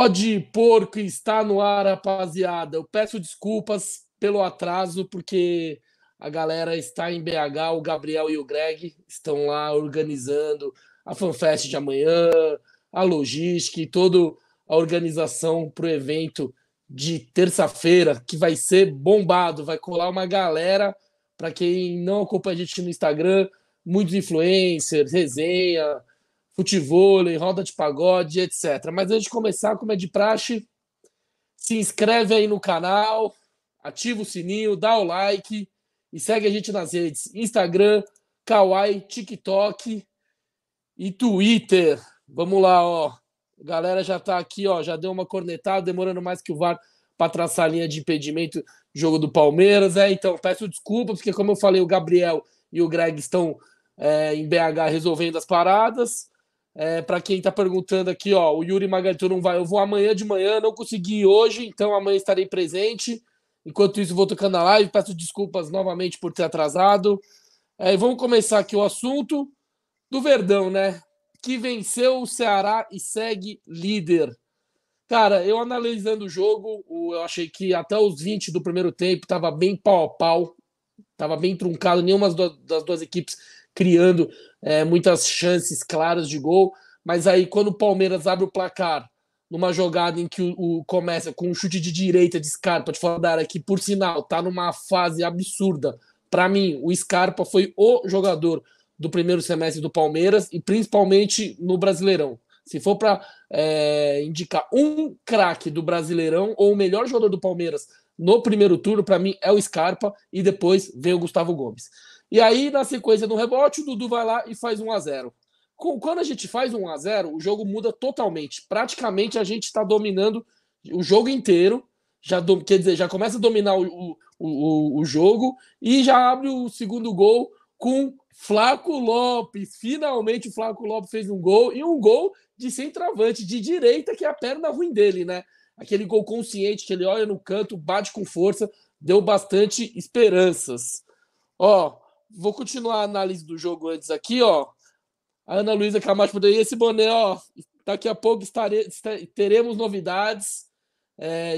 Pode, porco, está no ar, rapaziada. Eu peço desculpas pelo atraso, porque a galera está em BH, o Gabriel e o Greg estão lá organizando a FanFest de amanhã, a logística e toda a organização para o evento de terça-feira, que vai ser bombado, vai colar uma galera. Para quem não acompanha a gente no Instagram, muitos influencers, resenha, futevôlei, roda de pagode, etc. Mas antes de começar, como é de praxe, se inscreve aí no canal, ativa o sininho, dá o like e segue a gente nas redes Instagram, Kawaii, TikTok e Twitter. Vamos lá, ó. A galera já tá aqui, ó, já deu uma cornetada, demorando mais que o VAR para traçar a linha de impedimento do jogo do Palmeiras. Então, peço desculpa, porque como eu falei, o Gabriel e o Greg estão em BH resolvendo as paradas. Para quem está perguntando aqui, ó, o Yuri Magalhães não vai, eu vou amanhã de manhã, não consegui ir hoje, então amanhã estarei presente. Enquanto isso, vou tocando a live, peço desculpas novamente por ter atrasado. E vamos começar aqui o assunto do Verdão, né? Que venceu o Ceará e segue líder. Cara, eu analisando o jogo, eu achei que até os 20 do primeiro tempo estava bem pau a pau, estava bem truncado, nenhuma das duas equipes criando muitas chances claras de gol, mas aí quando o Palmeiras abre o placar numa jogada em que começa com um chute de direita de Scarpa de fora da área, que por sinal tá numa fase absurda. Para mim, o Scarpa foi o jogador do primeiro semestre do Palmeiras e principalmente no Brasileirão. Se for para indicar um craque do Brasileirão ou o melhor jogador do Palmeiras no primeiro turno, para mim é o Scarpa e depois vem o Gustavo Gómez. E aí, na sequência do rebote, o Dudu vai lá e faz 1x0. Quando a gente faz 1x0, o jogo muda totalmente. Praticamente, a gente está dominando o jogo inteiro. Quer dizer, já começa a dominar o jogo e já abre o segundo gol com Flaco López. Finalmente, o Flaco López fez um gol, e um gol de centroavante, de direita, que é a perna ruim dele, né? Aquele gol consciente que ele olha no canto, bate com força, deu bastante esperanças. Ó... Vou continuar a análise do jogo antes aqui, ó. A Ana Luísa Camacho poderia esse boné, ó. Daqui a pouco teremos novidades.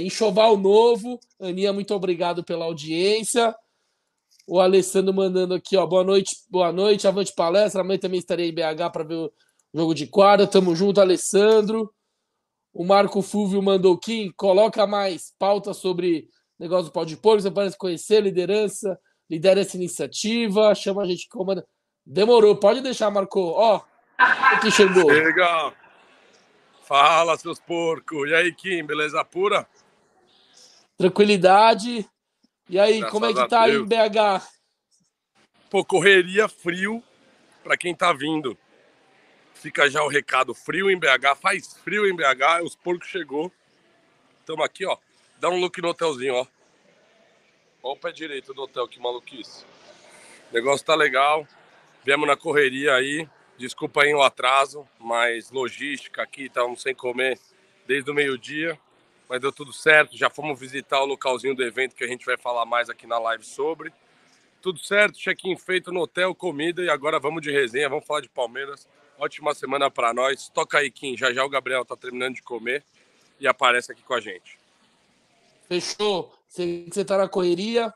Enxoval novo. Aninha, muito obrigado pela audiência. O Alessandro mandando aqui, ó. Boa noite, avante palestra. Amanhã também estarei em BH para ver o jogo de quadra. Tamo junto, Alessandro. O Marco Fúvio mandou, Kim, coloca mais pauta sobre negócio do pau de porco. Você parece conhecer, liderança. Lidera essa iniciativa, chama a gente que comanda. Demorou, pode deixar, marcou. Ó, o que chegou. Legal. Fala, seus porcos. E aí, Kim, beleza pura? Tranquilidade. E aí, graças como é que tá aí em BH? Pô, correria, frio para quem tá vindo. Fica já o recado, frio em BH, faz frio em BH, os porcos chegou. Tamo aqui, ó. Dá um look no hotelzinho, ó. Olha o pé direito do hotel, que maluquice. O negócio tá legal. Viemos na correria aí. Desculpa aí o atraso, mas logística aqui, estamos sem comer desde o meio-dia. Mas deu tudo certo. Já fomos visitar o localzinho do evento, que a gente vai falar mais aqui na live sobre. Tudo certo, check-in feito no hotel, comida. E agora vamos de resenha, vamos falar de Palmeiras. Ótima semana pra nós. Toca aí, Kim. Já já o Gabriel tá terminando de comer e aparece aqui com a gente. Fechou. Sei que você tá na correria,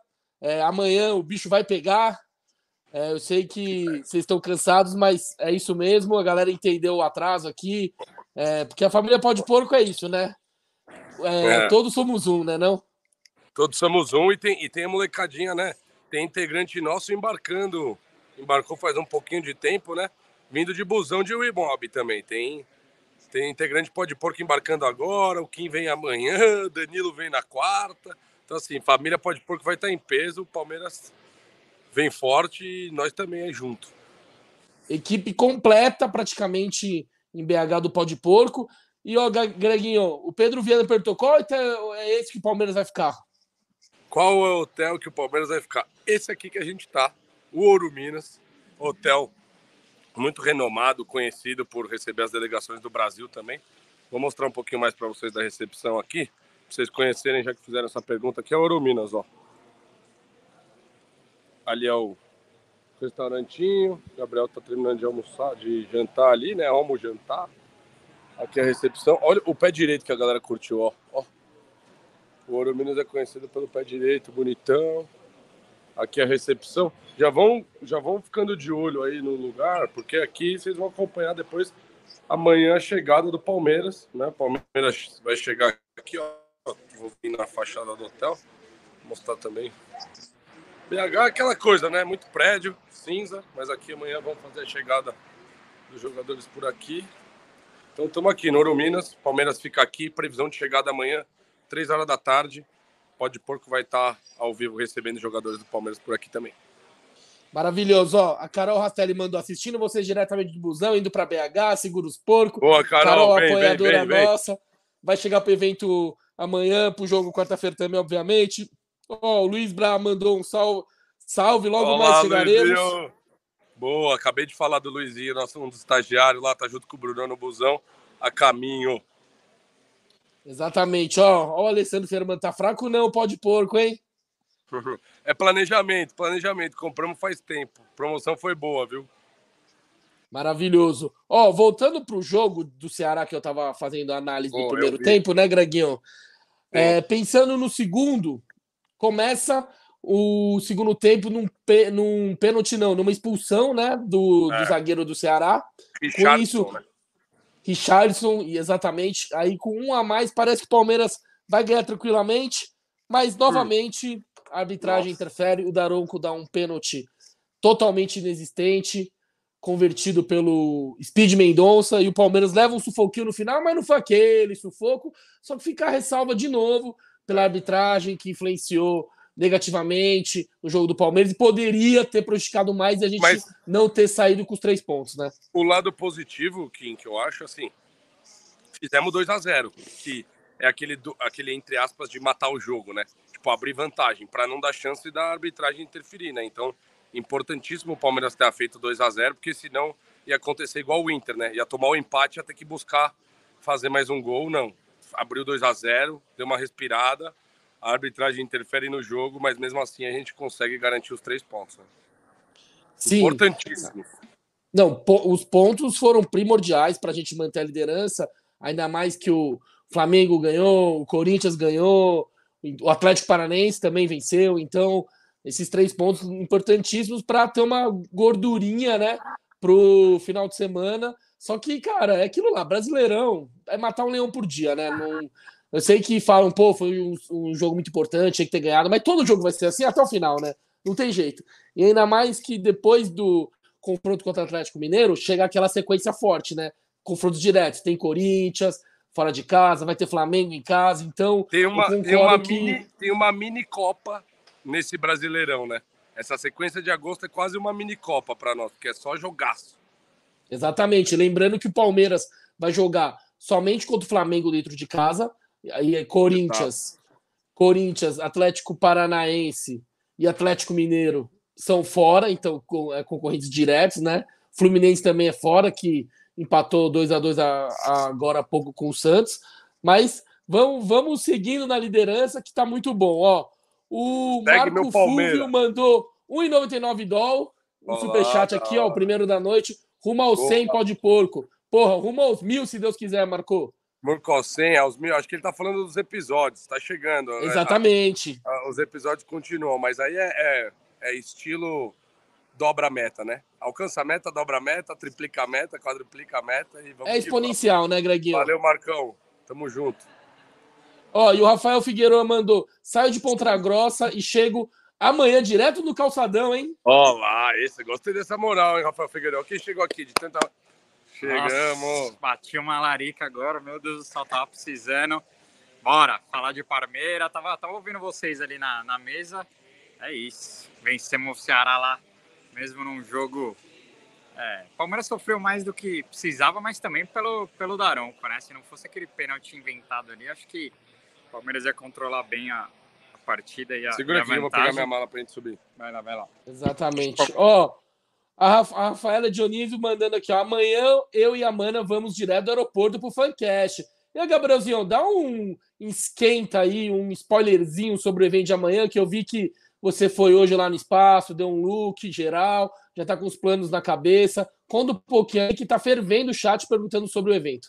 amanhã o bicho vai pegar, eu sei que vocês estão cansados, mas é isso mesmo, a galera entendeu o atraso aqui, porque a família Pau de Porco é isso, né? Todos somos um, né, não? Todos somos um e tem a molecadinha, né? Tem integrante nosso embarcou faz um pouquinho de tempo, né? Vindo de busão de Wemob também, tem integrante Pau de Porco embarcando agora, o Kim vem amanhã, o Danilo vem na quarta. Então, assim, família Pau de Porco vai estar em peso, o Palmeiras vem forte e nós também junto. Equipe completa, praticamente, em BH do Pau de Porco. E, ó, Greginho, o Pedro Viana perguntou, qual hotel é esse que o Palmeiras vai ficar? Qual é o hotel que o Palmeiras vai ficar? Esse aqui que a gente tá, o Ouro Minas, hotel muito renomado, conhecido por receber as delegações do Brasil também. Vou mostrar um pouquinho mais para vocês da recepção aqui. Pra vocês conhecerem, já que fizeram essa pergunta, aqui é o Ouro Minas, ó. Ali é o restaurantinho. O Gabriel tá terminando de jantar ali, né? Almo jantar. Aqui a recepção. Olha o pé direito que a galera curtiu, ó. Ó. O Ouro Minas é conhecido pelo pé direito, bonitão. Aqui a recepção. Já vão ficando de olho aí no lugar, porque aqui vocês vão acompanhar depois amanhã a chegada do Palmeiras, né? O Palmeiras vai chegar aqui, ó. Vou vir na fachada do hotel. Vou mostrar também. BH é aquela coisa, né? Muito prédio, cinza, mas aqui amanhã vamos fazer a chegada dos jogadores por aqui. Então estamos aqui no Ouro Minas, Palmeiras fica aqui, previsão de chegada amanhã, 3 horas da tarde. Pode Porco vai estar ao vivo recebendo jogadores do Palmeiras por aqui também. Maravilhoso, ó. A Carol Rastelli mandou assistindo vocês diretamente do busão, indo para BH, segura os porcos. Boa, Carol, vem, apoiadora nossa. Vai chegar para o evento amanhã, para o jogo quarta-feira também, obviamente. Ó, o Luiz Bra mandou um salve, logo olá, mais chegaremos. Luizinho. Boa, acabei de falar do Luizinho, nosso um dos estagiários lá, tá junto com o Brunão no busão, a caminho. Exatamente, ó, o Alessandro Ferman, tá fraco não, pode porco, hein? É planejamento, compramos faz tempo, promoção foi boa, viu? Maravilhoso. Ó, voltando pro jogo do Ceará, que eu tava fazendo a análise do primeiro tempo, né, Greginho? É, pensando no segundo, começa o segundo tempo num pênalti, não, numa expulsão, né, do zagueiro do Ceará. Richardson, com isso, né? Richardson, exatamente. Aí com um a mais, parece que o Palmeiras vai ganhar tranquilamente, mas novamente a arbitragem interfere. O Daronco dá um pênalti totalmente inexistente, convertido pelo Speed Mendonça, e o Palmeiras leva um sufoquinho no final, mas não foi aquele sufoco, só que fica a ressalva de novo pela arbitragem que influenciou negativamente no jogo do Palmeiras e poderia ter prejudicado mais e a gente não ter saído com os 3 pontos, né? O lado positivo, Kim, que eu acho, assim, fizemos 2-0, que é aquele entre aspas, de matar o jogo, né? Tipo, abrir vantagem para não dar chance da arbitragem interferir, né? Então, importantíssimo o Palmeiras ter feito 2-0, porque senão ia acontecer igual o Inter, né? Ia tomar o empate, ia ter que buscar fazer mais um gol, não. Abriu 2-0, deu uma respirada, a arbitragem interfere no jogo, mas mesmo assim a gente consegue garantir os 3 pontos. Né? Sim. Importantíssimo. Não, os pontos foram primordiais para a gente manter a liderança, ainda mais que o Flamengo ganhou, o Corinthians ganhou, o Atlético Paranaense também venceu, então esses 3 pontos importantíssimos para ter uma gordurinha, né, pro final de semana. Só que, cara, é aquilo lá, Brasileirão, é matar um leão por dia, né? Não, eu sei que falam, pô, foi um jogo muito importante, tinha que ter ganhado, mas todo jogo vai ser assim até o final, né? Não tem jeito. E ainda mais que depois do confronto contra o Atlético Mineiro, chega aquela sequência forte, né? Confrontos diretos, tem Corinthians, fora de casa, vai ter Flamengo em casa, então... Tem uma mini Copa nesse Brasileirão, né? Essa sequência de agosto é quase uma mini Copa pra nós, porque é só jogaço. Exatamente, lembrando que o Palmeiras vai jogar somente contra o Flamengo dentro de casa, aí é Corinthians, Atlético Paranaense e Atlético Mineiro são fora, então é concorrentes diretos, né? Fluminense também é fora, que empatou 2-2 agora há pouco com o Santos, mas vamos seguindo na liderança, que tá muito bom, ó. O Marco Fúvio mandou $1,99, um superchat aqui, ó, o primeiro da noite. Rumo aos 100, pode porco. Porra, rumo aos 1.000, se Deus quiser, Marco. Marco aos 100, aos 1.000. Acho que ele tá falando dos episódios. Tá chegando. Exatamente. Os episódios continuam. Mas aí é estilo dobra a meta, né? Alcança a meta, triplica a meta, quadruplica a meta. E vamos exponencial, né, Greginho? Valeu, Marcão. Tamo junto. Ó, e o Rafael Figueiredo mandou. Saio de Ponta Grossa e chego... amanhã, direto do Calçadão, hein? Olá, esse gostei dessa moral, hein, Rafael Figueiredo? Quem chegou aqui de tanta... Chegamos. Nossa, bati uma larica agora, meu Deus do céu, tava precisando. Bora, falar de Palmeiras, tava ouvindo vocês ali na mesa. É isso, vencemos o Ceará lá, mesmo num jogo... Palmeiras sofreu mais do que precisava, mas também pelo Daronco, né? Se não fosse aquele pênalti inventado ali, acho que o Palmeiras ia controlar bem a... partida e a segura aqui, eu vou pegar minha mala pra gente subir. Vai lá. Exatamente. Ó, a Rafaela Dionísio mandando aqui, ó. Amanhã eu e a Mana vamos direto do aeroporto pro Fancast. E aí, Gabrielzinho, dá um esquenta aí, um spoilerzinho sobre o evento de amanhã, que eu vi que você foi hoje lá no espaço, deu um look geral, já tá com os planos na cabeça. Conta um pouquinho aí que tá fervendo o chat perguntando sobre o evento.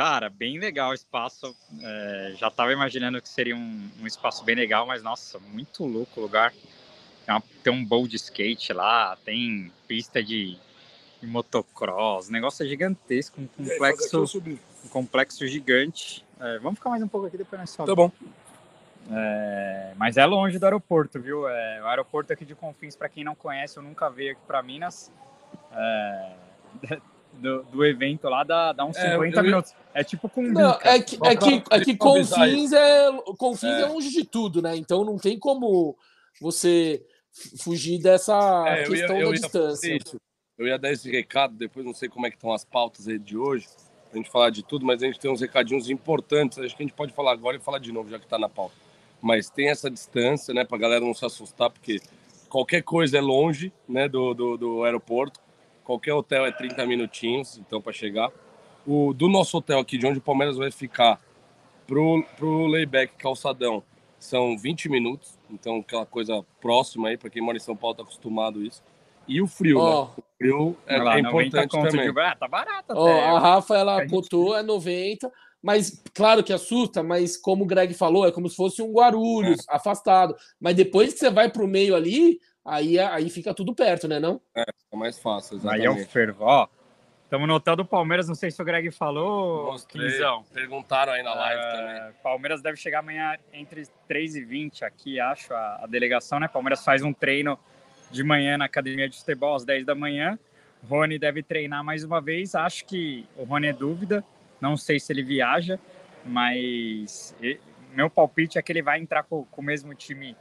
Cara, bem legal o espaço, já estava imaginando que seria um espaço bem legal, mas nossa, muito louco o lugar, tem um bowl de skate lá, tem pista de motocross, o negócio é gigantesco, um complexo gigante, vamos ficar mais um pouco aqui, depois nós sobe. Tá bom. Mas é longe do aeroporto, viu, o aeroporto aqui de Confins, para quem não conhece, eu nunca veio aqui para Minas, do evento lá dá uns 50 minutos. É tipo com é que Confins é longe de tudo, né? Então não tem como você fugir dessa questão da distância. Eu ia dar esse recado depois, não sei como é que estão as pautas aí de hoje, pra gente falar de tudo, mas a gente tem uns recadinhos importantes, acho que a gente pode falar agora e falar de novo, já que tá na pauta. Mas tem essa distância, né? Pra galera não se assustar, porque qualquer coisa é longe, né? Do aeroporto. Qualquer hotel é 30 minutinhos, então, para chegar. Do nosso hotel aqui, de onde o Palmeiras vai ficar, pro layback calçadão, são 20 minutos. Então, aquela coisa próxima aí, para quem mora em São Paulo, tá acostumado a isso. E o frio, né? O frio é importante também. Tá barato até. A Rafa, ela botou, é 90. Mas, claro que assusta, mas como o Greg falou, é como se fosse um Guarulhos, afastado. Mas depois que você vai pro meio ali... Aí fica tudo perto, né, não? É mais fácil, exatamente. Aí é um fervo, ó. Estamos no hotel do Palmeiras, não sei se o Greg falou, Quinzão. Perguntaram aí na live também. Palmeiras deve chegar amanhã entre 3h20 aqui, acho, a delegação, né? Palmeiras faz um treino de manhã na academia de futebol, às 10 da manhã. Rony deve treinar mais uma vez. Acho que o Rony é dúvida, não sei se ele viaja, mas meu palpite é que ele vai entrar com o mesmo time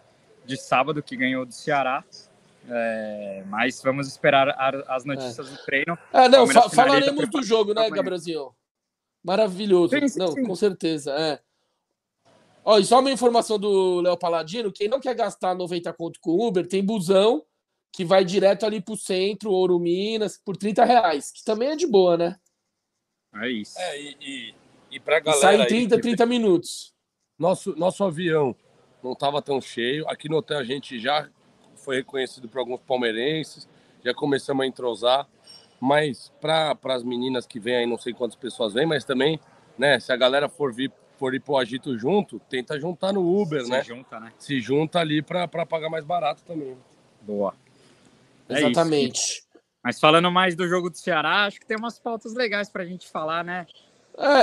de sábado, que ganhou do Ceará, mas vamos esperar as notícias do treino. Não, falaremos do jogo, né, Gabrielzinho? Maravilhoso. Sim. Não, com certeza, Ó, e só uma informação do Léo Paladino, quem não quer gastar 90 conto com Uber, tem busão que vai direto ali pro centro, Ouro Minas, por R$30, que também é de boa, né? É isso. E pra galera... sai em 30 minutos. Nosso avião não estava tão cheio. Aqui no hotel a gente já foi reconhecido por alguns palmeirenses, já começamos a entrosar, mas para as meninas que vêm aí, não sei quantas pessoas vêm, mas também, né, se a galera for ir pro Agito junto, tenta juntar no Uber, né? Se junta ali para pagar mais barato também. Boa. Exatamente. Isso. Mas falando mais do jogo do Ceará, acho que tem umas pautas legais para a gente falar, né?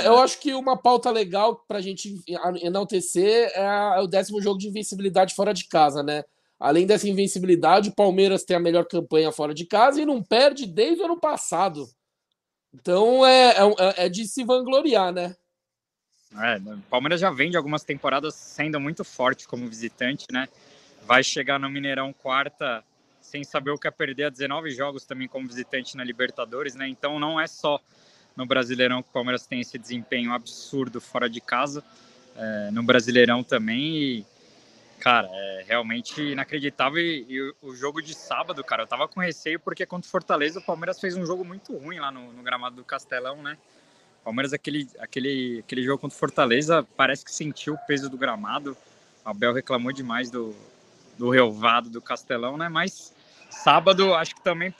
Eu acho que uma pauta legal para a gente enaltecer é o 10º jogo de invencibilidade fora de casa, né? Além dessa invencibilidade, o Palmeiras tem a melhor campanha fora de casa e não perde desde o ano passado. Então é de se vangloriar, né? O Palmeiras já vem de algumas temporadas sendo muito forte como visitante, né? Vai chegar no Mineirão quarta sem saber o que é perder a 19 jogos também como visitante na Libertadores, né? Então não é só no Brasileirão que o Palmeiras tem esse desempenho absurdo fora de casa, no Brasileirão também, e, cara, é realmente inacreditável, e o jogo de sábado, cara, eu tava com receio, porque contra o Fortaleza o Palmeiras fez um jogo muito ruim lá no gramado do Castelão, né? O Palmeiras, aquele jogo contra o Fortaleza, parece que sentiu o peso do gramado, o Abel reclamou demais do relvado do Castelão, né? Mas sábado, acho que também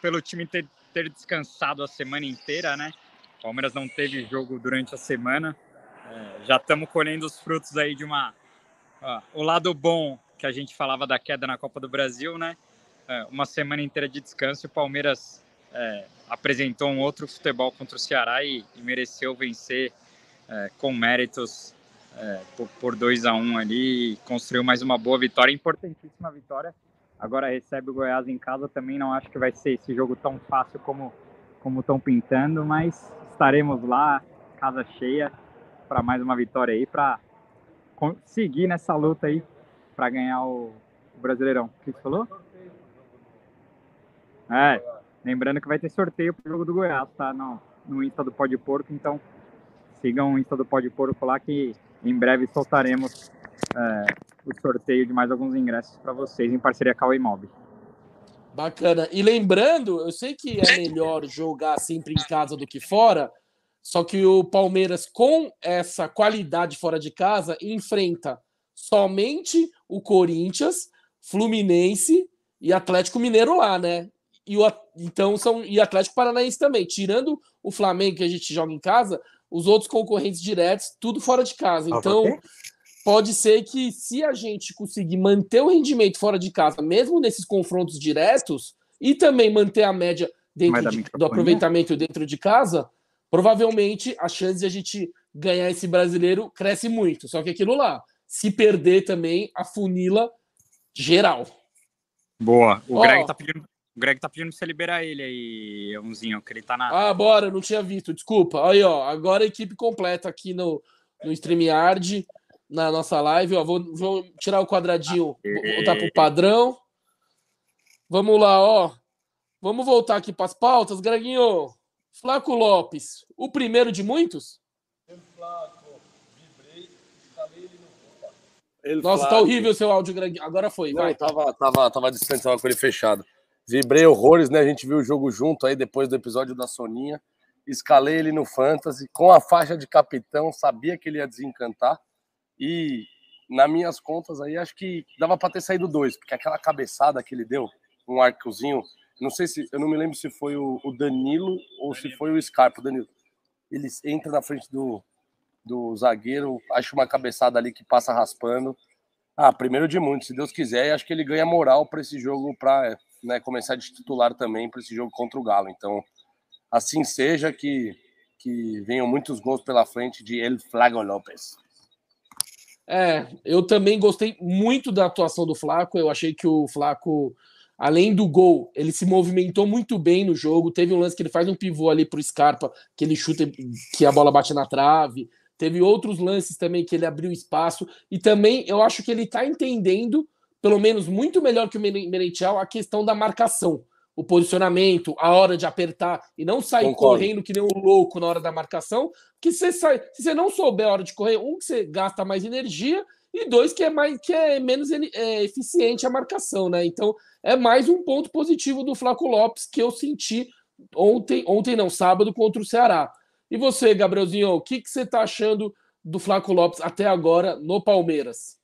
pelo time ter descansado a semana inteira, né? O Palmeiras não teve jogo durante a semana. Já estamos colhendo os frutos aí de uma... o lado bom que a gente falava da queda na Copa do Brasil, né? Uma semana inteira de descanso, o Palmeiras apresentou um outro futebol contra o Ceará e mereceu vencer com méritos por 2-1 ali, e construiu mais uma boa vitória, importantíssima vitória. Agora recebe o Goiás em casa, também não acho que vai ser esse jogo tão fácil como estão pintando, mas estaremos lá, casa cheia, para mais uma vitória aí, para seguir nessa luta aí, para ganhar o Brasileirão. O que você falou? Lembrando que vai ter sorteio pro jogo do Goiás, tá? No Insta do Pó de Porco, então sigam o Insta do Pó de Porco lá, que em breve soltaremos... o sorteio de mais alguns ingressos para vocês em parceria com a Imob. Bacana. E lembrando, eu sei que é melhor jogar sempre em casa do que fora, só que o Palmeiras, com essa qualidade fora de casa, enfrenta somente o Corinthians, Fluminense e Atlético Mineiro lá, né? E Atlético Paranaense também. Tirando o Flamengo, que a gente joga em casa, os outros concorrentes diretos, tudo fora de casa. Então, pode ser que se a gente conseguir manter o rendimento fora de casa, mesmo nesses confrontos diretos, e também manter a média dentro do aproveitamento dentro de casa, provavelmente a chance de a gente ganhar esse brasileiro cresce muito. Só que aquilo lá, se perder também, afunila geral. Boa. O Greg tá pedindo pra você liberar ele aí, Onzinho, que ele tá na... Ah, bora, não tinha visto, desculpa. Aí, ó, agora a equipe completa aqui no StreamYard, na nossa live, ó, vou tirar o quadradinho, botar pro padrão. Vamos lá, ó. Vamos voltar aqui pras pautas, Greginho. Flaco López, o primeiro de muitos? Nossa, tá horrível o seu áudio, Greg. Agora foi, não, vai. Tava distante, tava com ele fechado. Vibrei horrores, né? A gente viu o jogo junto aí depois do episódio da Soninha. Escalei ele no Fantasy com a faixa de capitão, sabia que ele ia desencantar. E, nas minhas contas aí, acho que dava pra ter saído 2, porque aquela cabeçada que ele deu, um arcozinho, não sei se, eu não me lembro se foi o Danilo ou se foi o Scarpa. O Danilo, ele entra na frente do zagueiro, acho uma cabeçada ali que passa raspando. Ah, primeiro de muito, se Deus quiser, acho que ele ganha moral para esse jogo, para, né, começar de titular também para esse jogo contra o Galo. Então, assim seja, que venham muitos gols pela frente de El Flaco López. É, eu também gostei muito da atuação do Flaco. Eu achei que o Flaco, além do gol, ele se movimentou muito bem no jogo. Teve um lance que ele faz um pivô ali pro Scarpa, que ele chuta, que a bola bate na trave. Teve outros lances também que ele abriu espaço. E também eu acho que ele está entendendo, pelo menos muito melhor que o Merentiel, a questão da marcação. O posicionamento, a hora de apertar e não sair correndo que nem um louco na hora da marcação. Porque se você não souber a hora de correr, um, que você gasta mais energia e dois, que é menos eficiente a marcação, né? Então é mais um ponto positivo do Flaco López que eu senti sábado contra o Ceará. E você, Gabrielzinho, o que você tá achando do Flaco López até agora no Palmeiras?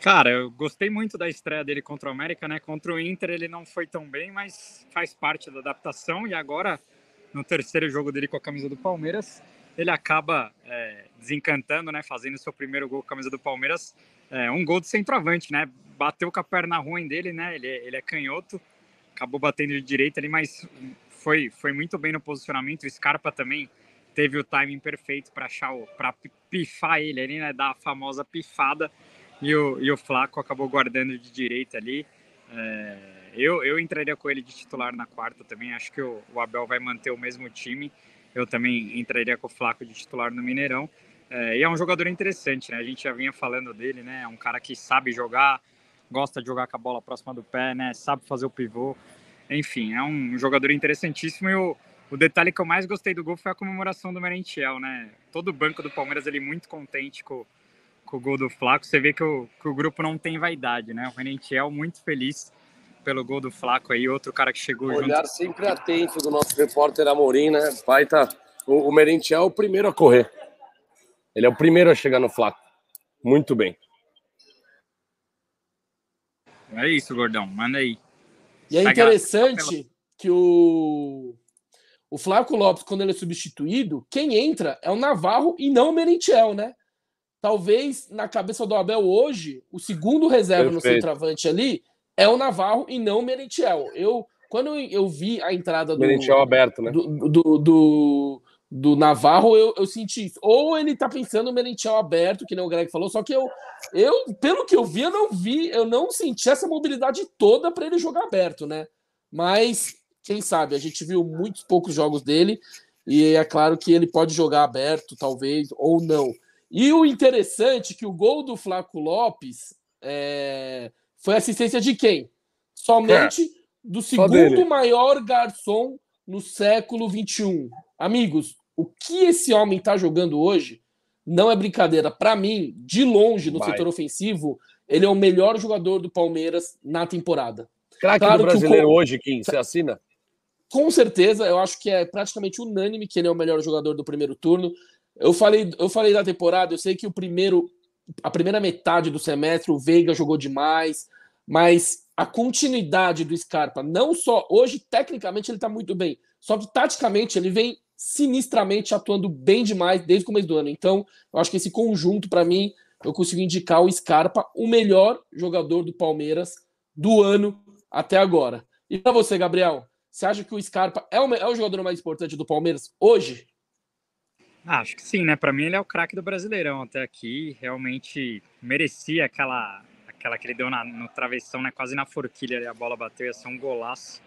Cara, eu gostei muito da estreia dele contra o América, né? Contra o Inter ele não foi tão bem, mas faz parte da adaptação. E agora, no terceiro jogo dele com a camisa do Palmeiras, ele acaba desencantando, né? Fazendo seu primeiro gol com a camisa do Palmeiras. Um gol de centroavante, né? Bateu com a perna ruim dele, né? Ele é canhoto, acabou batendo de direita ali, mas... Foi muito bem no posicionamento. O Scarpa também teve o timing perfeito para pifar ele ali, né? Dar a famosa pifada. E o Flaco acabou guardando de direita ali. Eu entraria com ele de titular na quarta também. Acho que o Abel vai manter o mesmo time. Eu também entraria com o Flaco de titular no Mineirão. E é um jogador interessante, né? A gente já vinha falando dele, né? É um cara que sabe jogar, gosta de jogar com a bola próxima do pé, né? Sabe fazer o pivô. Enfim, é um jogador interessantíssimo. E o detalhe que eu mais gostei do gol foi a comemoração do Merentiel, né? Todo o banco do Palmeiras, ele muito contente com o gol do Flaco. Você vê que o grupo não tem vaidade, né? O Merentiel muito feliz pelo gol do Flaco aí. Outro cara que chegou junto. Olhar sempre atento do nosso repórter Amorim, né? Vai tá... O Merentiel é o primeiro a correr. Ele é o primeiro a chegar no Flaco. Muito bem. É isso, gordão. Manda aí. E é interessante que o Flaco López, quando ele é substituído, quem entra é o Navarro e não o Merentiel, né? Talvez, na cabeça do Abel hoje, o segundo reserva no centroavante ali é o Navarro e não o Merentiel. Quando eu vi a entrada do Merentiel aberto, né? do Navarro, eu senti isso. Ou ele tá pensando no Merentiel aberto, que nem o Greg falou, só que eu pelo que eu vi, eu não senti essa mobilidade toda para ele jogar aberto, né? Mas, quem sabe, a gente viu muitos poucos jogos dele, e é claro que ele pode jogar aberto, talvez, ou não. E o interessante é que o gol do Flaco López foi assistência de quem? Somente do segundo maior garçom no século XXI. Amigos, o que esse homem tá jogando hoje não é brincadeira. Para mim, de longe, no setor ofensivo, ele é o melhor jogador do Palmeiras na temporada. Craque do brasileiro hoje, Kim, você assina? Com certeza, eu acho que é praticamente unânime que ele é o melhor jogador do primeiro turno. Eu falei da temporada, eu sei que a primeira metade do semestre o Veiga jogou demais, mas a continuidade do Scarpa, não só hoje, tecnicamente ele tá muito bem, só que taticamente ele vem sinistramente atuando bem demais desde o começo do ano. Então, eu acho que esse conjunto, para mim, eu consigo indicar o Scarpa, o melhor jogador do Palmeiras do ano até agora. E para você, Gabriel, você acha que o Scarpa é o jogador mais importante do Palmeiras hoje? Acho que sim, né? Para mim, ele é o craque do Brasileirão até aqui. Realmente merecia aquela que ele deu no travessão, né? Quase na forquilha ali, a bola bateu, ia ser um golaço.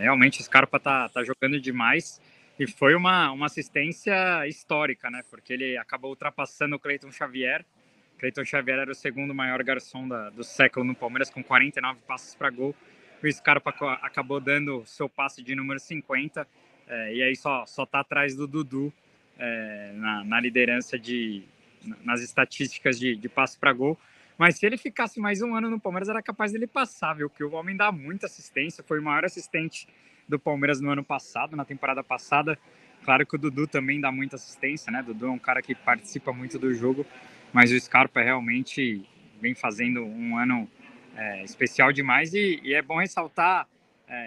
Realmente o Scarpa tá jogando demais e foi uma assistência histórica, né? Porque ele acabou ultrapassando o Cleiton Xavier. Cleiton Xavier era o segundo maior garçom do século no Palmeiras, com 49 passes para gol. O Scarpa acabou dando seu passe de número 50, e aí só tá atrás do Dudu na liderança nas estatísticas de passe para gol. Mas se ele ficasse mais um ano no Palmeiras, era capaz dele passar, viu? Porque o homem dá muita assistência, foi o maior assistente do Palmeiras no ano passado, na temporada passada. Claro que o Dudu também dá muita assistência, né? Dudu é um cara que participa muito do jogo, mas o Scarpa realmente vem fazendo um ano especial demais. E é bom ressaltar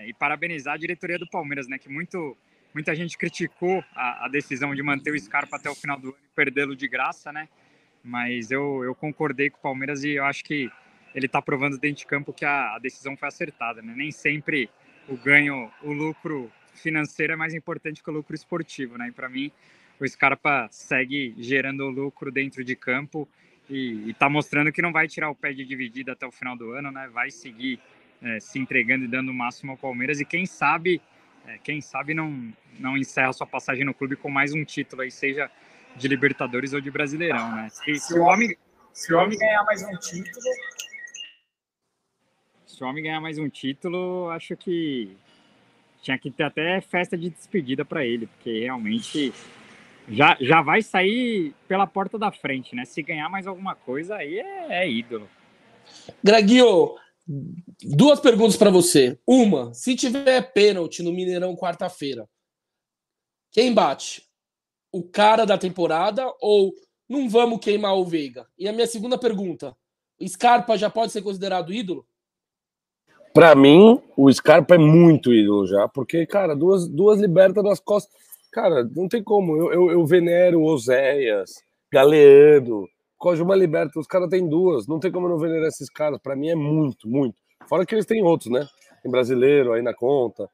e parabenizar a diretoria do Palmeiras, né? Que muita gente criticou a decisão de manter o Scarpa até o final do ano e perdê-lo de graça, né? Mas eu concordei com o Palmeiras e eu acho que ele está provando dentro de campo que a decisão foi acertada, né? Nem sempre o lucro financeiro é mais importante que o lucro esportivo, né? E para mim, o Scarpa segue gerando lucro dentro de campo e está mostrando que não vai tirar o pé de dividida até o final do ano, né? Vai seguir se entregando e dando o máximo ao Palmeiras e quem sabe não encerra sua passagem no clube com mais um título aí, seja de Libertadores ou de Brasileirão, né? Se o homem ganhar mais um título... Se o homem ganhar mais um título, acho que tinha que ter até festa de despedida para ele, porque realmente já vai sair pela porta da frente, né? Se ganhar mais alguma coisa, aí é ídolo. Greginho, duas perguntas para você. Uma, se tiver pênalti no Mineirão quarta-feira, quem bate? O cara da temporada ou não vamos queimar o Veiga? E a minha segunda pergunta, o Scarpa já pode ser considerado ídolo? Pra mim, o Scarpa é muito ídolo já, porque, cara, duas libertas nas costas. Cara, não tem como, eu venero Oséias, Galeano, quase uma liberta, os caras têm duas, não tem como eu não venerar esses caras, pra mim é muito, muito. Fora que eles têm outros, né? Tem brasileiro aí na conta,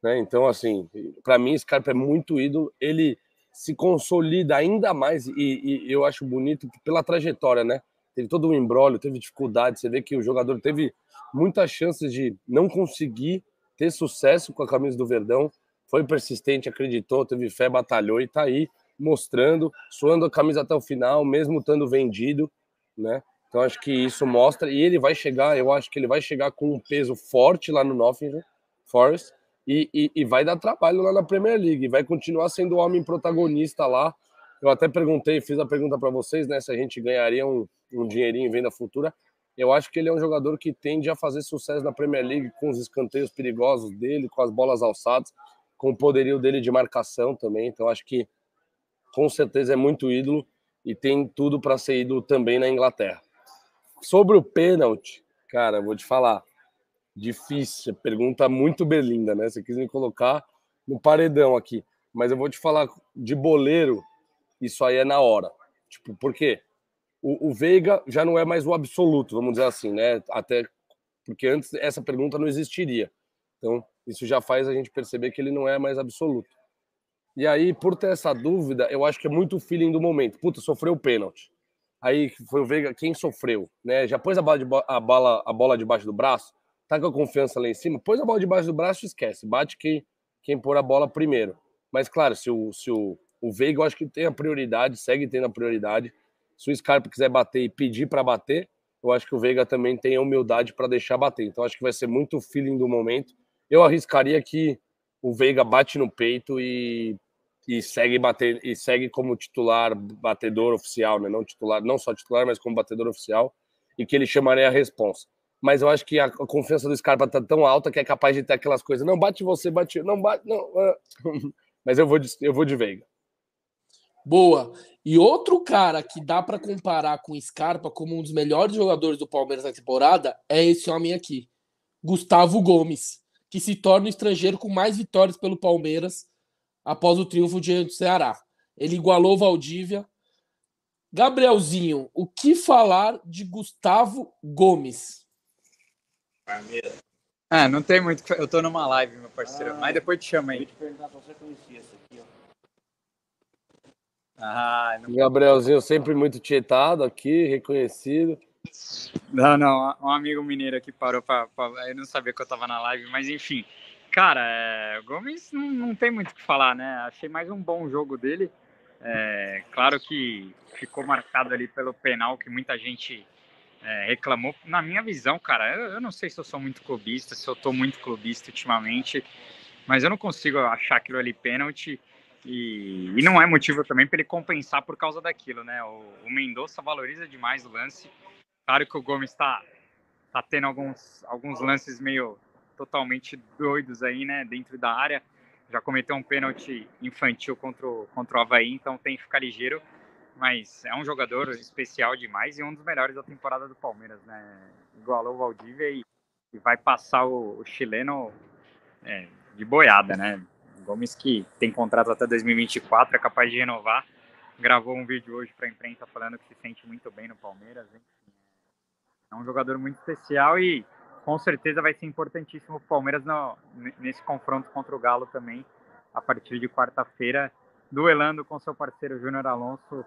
né? Então, assim, pra mim, Scarpa é muito ídolo, ele se consolida ainda mais e eu acho bonito pela trajetória, né? Teve todo um imbróglio, teve dificuldade, você vê que o jogador teve muitas chances de não conseguir ter sucesso com a camisa do Verdão, foi persistente, acreditou, teve fé, batalhou e tá aí mostrando, suando a camisa até o final, mesmo estando vendido, né? Então acho que isso mostra, e ele vai chegar, eu acho que ele vai chegar com um peso forte lá no Nottingham Forest, E vai dar trabalho lá na Premier League, vai continuar sendo o homem protagonista lá. Eu até perguntei, fiz a pergunta para vocês, né, se a gente ganharia um dinheirinho em venda futura. Eu acho que ele é um jogador que tende a fazer sucesso na Premier League com os escanteios perigosos dele, com as bolas alçadas, com o poderio dele de marcação também. Então acho que com certeza é muito ídolo e tem tudo para ser ídolo também na Inglaterra. Sobre o pênalti, cara, vou te falar, difícil, pergunta muito berlinda, né? Você quis me colocar no paredão aqui, mas eu vou te falar de boleiro, isso aí é na hora. Tipo, porque o Veiga já não é mais o absoluto, vamos dizer assim, né? Até porque antes essa pergunta não existiria. Então, isso já faz a gente perceber que ele não é mais absoluto. E aí, por ter essa dúvida, eu acho que é muito o feeling do momento. Puta, sofreu o pênalti. Aí foi o Veiga quem sofreu, né? Já pôs a bola debaixo do braço, tá com a confiança lá em cima, pôs a bola debaixo do braço e esquece, bate quem pôr a bola primeiro. Mas claro, se o Veiga, eu acho que tem a prioridade, segue tendo a prioridade. Se o Scarpa quiser bater e pedir para bater, eu acho que o Veiga também tem a humildade para deixar bater. Então acho que vai ser muito o feeling do momento. Eu arriscaria que o Veiga bate no peito e segue bater, e segue como titular, batedor oficial, né? Não titular, não só titular, mas como batedor oficial, e que ele chamaria a responsa. Mas eu acho que a confiança do Scarpa tá tão alta que é capaz de ter aquelas coisas, não bate você, bate, não bate, não. Mas eu vou de Veiga. Boa. E outro cara que dá para comparar com o Scarpa como um dos melhores jogadores do Palmeiras na temporada é esse homem aqui, Gustavo Gómez, que se torna o estrangeiro com mais vitórias pelo Palmeiras após o triunfo diante do Ceará. Ele igualou Valdívia. Gabrielzinho, o que falar de Gustavo Gómez? Ah, não tem muito. Eu tô numa live, meu parceiro. Mas depois te chama aí. Eu vou te perguntar se você conhecia esse aqui, ó. Ah, não... Gabrielzinho sempre muito tietado aqui, reconhecido. Não, um amigo mineiro aqui parou pra... Eu não sabia que eu tava na live, mas enfim. Cara, o Gómez não tem muito o que falar, né? Achei mais um bom jogo dele. Claro que ficou marcado ali pelo penal que muita gente reclamou. Na minha visão, cara, eu não sei se eu sou muito clubista, se eu tô muito clubista ultimamente, mas eu não consigo achar aquilo ali pênalti e não é motivo também para ele compensar por causa daquilo, né? O Mendonça valoriza demais o lance. Claro que o Gómez tá tendo alguns lances meio totalmente doidos aí, né? Dentro da área. Já cometeu um pênalti infantil contra o Avaí, então tem que ficar ligeiro. Mas é um jogador especial demais e um dos melhores da temporada do Palmeiras, né? Igualou o Valdívia e vai passar o chileno de boiada, né? O Gómez, que tem contrato até 2024, é capaz de renovar. Gravou um vídeo hoje para a imprensa falando que se sente muito bem no Palmeiras. Enfim, é um jogador muito especial e... com certeza vai ser importantíssimo o Palmeiras nesse confronto contra o Galo também, a partir de quarta-feira, duelando com seu parceiro Júnior Alonso,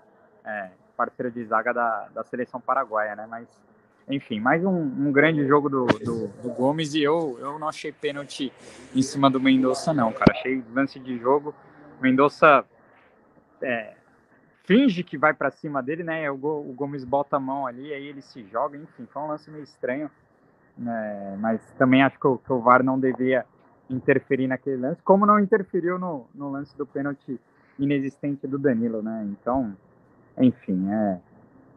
parceiro de zaga da seleção paraguaia, né? Mas, enfim, mais um grande jogo do Gómez, e eu não achei pênalti em cima do Mendonça, não, cara. Achei lance de jogo. O Mendonça finge que vai para cima dele, né? O Gómez bota a mão ali, aí ele se joga, enfim, foi um lance meio estranho. Mas também acho que o VAR não devia interferir naquele lance, como não interferiu no lance do pênalti inexistente do Danilo, né? Então, enfim,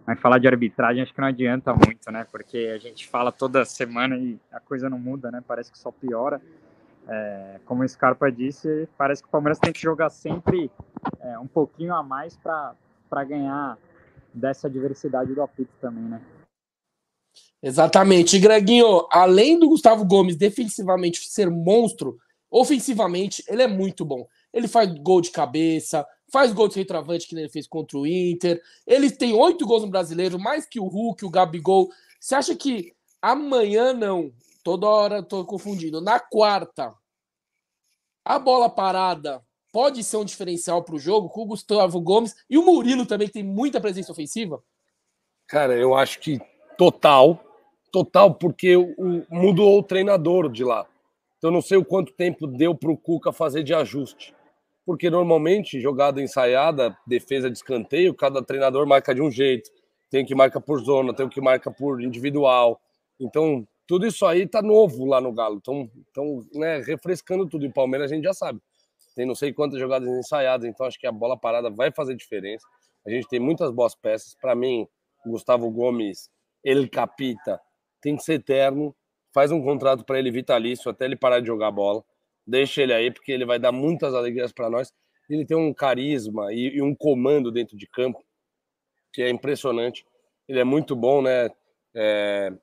mas falar de arbitragem acho que não adianta muito, né? Porque a gente fala toda semana e a coisa não muda, né? Parece que só piora. Como o Scarpa disse, parece que o Palmeiras tem que jogar sempre um pouquinho a mais para ganhar dessa diversidade do apito também, né? Exatamente. E, Greginho, além do Gustavo Gómez defensivamente ser monstro, ofensivamente ele é muito bom. Ele faz gol de cabeça, faz gol de retravante, que ele fez contra o Inter. Ele tem 8 gols no Brasileiro, mais que o Hulk, o Gabigol. Você acha que amanhã, não, toda hora estou confundindo, na quarta, a bola parada pode ser um diferencial para o jogo com o Gustavo Gómez e o Murilo também, que tem muita presença ofensiva? Cara, eu acho que total, porque mudou o treinador de lá. Então não sei o quanto tempo deu para o Cuca fazer de ajuste, porque normalmente jogada ensaiada, defesa de escanteio, cada treinador marca de um jeito, tem que marca por zona, tem que marca por individual. Então tudo isso aí tá novo lá no Galo. Então, né, refrescando tudo. E o Palmeiras a gente já sabe, tem não sei quantas jogadas ensaiadas, então acho que a bola parada vai fazer diferença. A gente tem muitas boas peças. Para mim, o Gustavo Gómez, ele capita, tem que ser eterno, faz um contrato para ele vitalício até ele parar de jogar bola, deixa ele aí, porque ele vai dar muitas alegrias para nós. Ele tem um carisma e um comando dentro de campo que é impressionante. Ele é muito bom, né?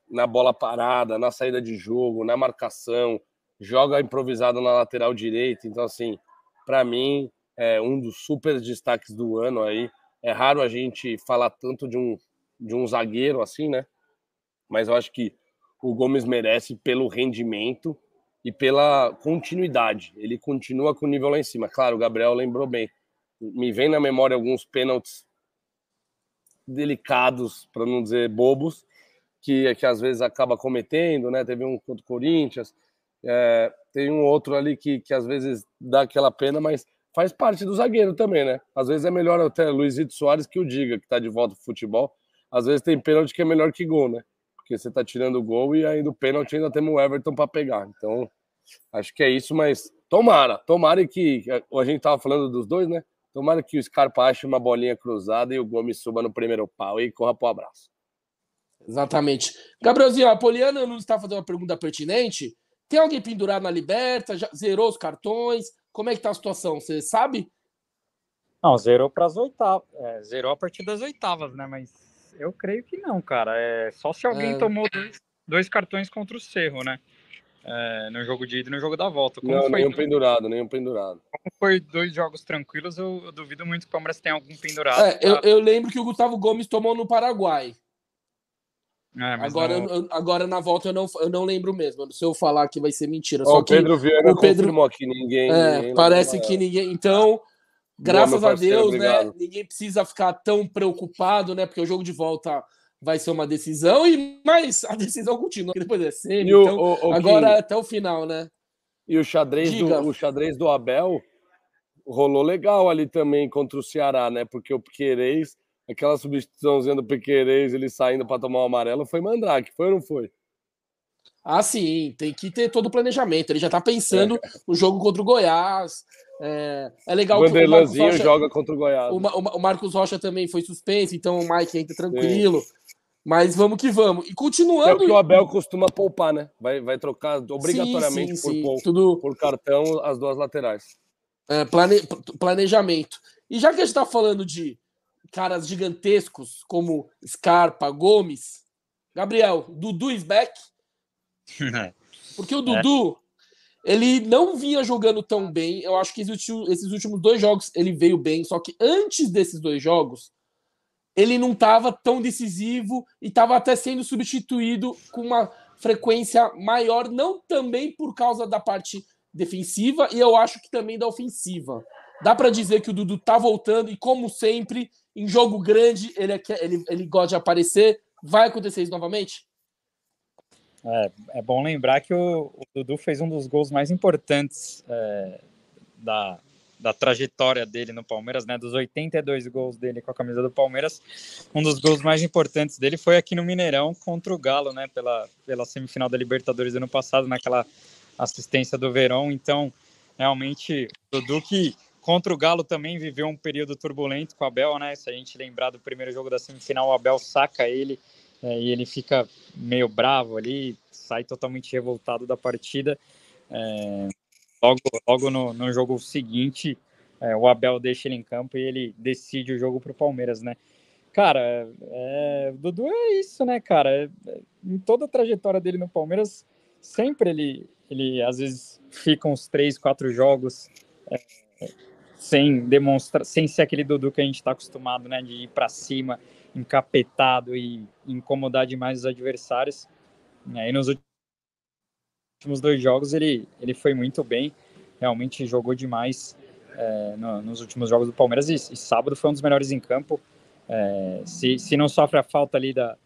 Na bola parada, na saída de jogo, na marcação, joga improvisado na lateral direita. Então, assim, para mim, é um dos super destaques do ano aí. É raro a gente falar tanto de um zagueiro assim, né? Mas eu acho que o Gómez merece pelo rendimento e pela continuidade. Ele continua com o nível lá em cima. Claro, o Gabriel lembrou bem. Me vem na memória alguns pênaltis delicados, para não dizer bobos, que às vezes acaba cometendo, né? Teve um contra o Corinthians, tem um outro ali que às vezes dá aquela pena, mas faz parte do zagueiro também, né? Às vezes é melhor até Luizito Soares que o diga, que está de volta pro futebol. Às vezes tem pênalti que é melhor que gol, né? Porque você tá tirando o gol e ainda o pênalti ainda temos o Everton para pegar. Então, acho que é isso, mas tomara que... A gente tava falando dos dois, né? Tomara que o Scarpa ache uma bolinha cruzada e o Gómez suba no primeiro pau e corra pro abraço. Exatamente. Gabrielzinho, a Poliana não está fazendo uma pergunta pertinente? Tem alguém pendurado na Liberta? Já zerou os cartões? Como é que tá a situação? Você sabe? Não, zerou pras oitavas. Zerou a partir das oitavas, né? Mas eu creio que não, cara. Só se alguém tomou dois cartões contra o Cerro, né? no jogo de ida e no jogo da volta. Como não, foi nenhum pendurado, nenhum pendurado. Como foi dois jogos tranquilos, eu duvido muito que o Palmeiras tenha algum pendurado. Eu lembro que o Gustavo Gómez tomou no Paraguai. Agora na volta eu não lembro mesmo. Se eu falar que vai ser mentira. Só o que Pedro Vieira confirmou aqui, ninguém. Ninguém parece que ninguém. Então, graças a Deus, obrigado. Né? Ninguém precisa ficar tão preocupado, né? Porque o jogo de volta vai ser uma decisão, mas a decisão continua, depois é sempre. Então, agora Kim, até o final, né? E o xadrez do Abel rolou legal ali também contra o Ceará, né? Porque o Piquerez. Aquela substituiçãozinha do Piquerez, ele saindo para tomar o amarelo, foi Mandrake, foi ou não foi? Ah, sim, tem que ter todo o planejamento. Ele já tá pensando no jogo contra o Goiás. É legal que o Marcos Rocha joga contra o Goiás. O Marcos Rocha também foi suspenso, então o Mike entra tranquilo. Sim. Mas vamos que vamos. E continuando. É o que o Abel costuma poupar, né? Vai trocar obrigatoriamente por cartão as duas laterais. Planejamento. E já que a gente tá falando de caras gigantescos como Scarpa, Gomes, Gabriel, Dudu is back. Porque o Dudu, ele não vinha jogando tão bem. Eu acho que esses últimos dois jogos ele veio bem, só que antes desses dois jogos ele não estava tão decisivo e estava até sendo substituído com uma frequência maior, não também por causa da parte defensiva e eu acho que também da ofensiva. Dá para dizer que o Dudu tá voltando e, como sempre, em jogo grande, ele gosta de aparecer. Vai acontecer isso novamente? É bom lembrar que o Dudu fez um dos gols mais importantes da trajetória dele no Palmeiras, né? Dos 82 gols dele com a camisa do Palmeiras, um dos gols mais importantes dele foi aqui no Mineirão contra o Galo, né? Pela semifinal da Libertadores do ano passado, naquela assistência do Verón. Então, realmente, o Dudu que... Contra o Galo também viveu um período turbulento com o Abel, né? Se a gente lembrar do primeiro jogo da semifinal, o Abel saca ele e ele fica meio bravo ali, sai totalmente revoltado da partida. Logo no jogo seguinte, o Abel deixa ele em campo e ele decide o jogo pro Palmeiras, né? Cara, Dudu é isso, né, cara? Em toda a trajetória dele no Palmeiras, sempre ele às vezes fica uns 3, 4 jogos... sem ser aquele Dudu que a gente está acostumado, né, de ir para cima, encapetado e incomodar demais os adversários. E aí nos últimos dois jogos ele foi muito bem, realmente jogou demais nos últimos jogos do Palmeiras e sábado foi um dos melhores em campo. Se não sofre a falta ali da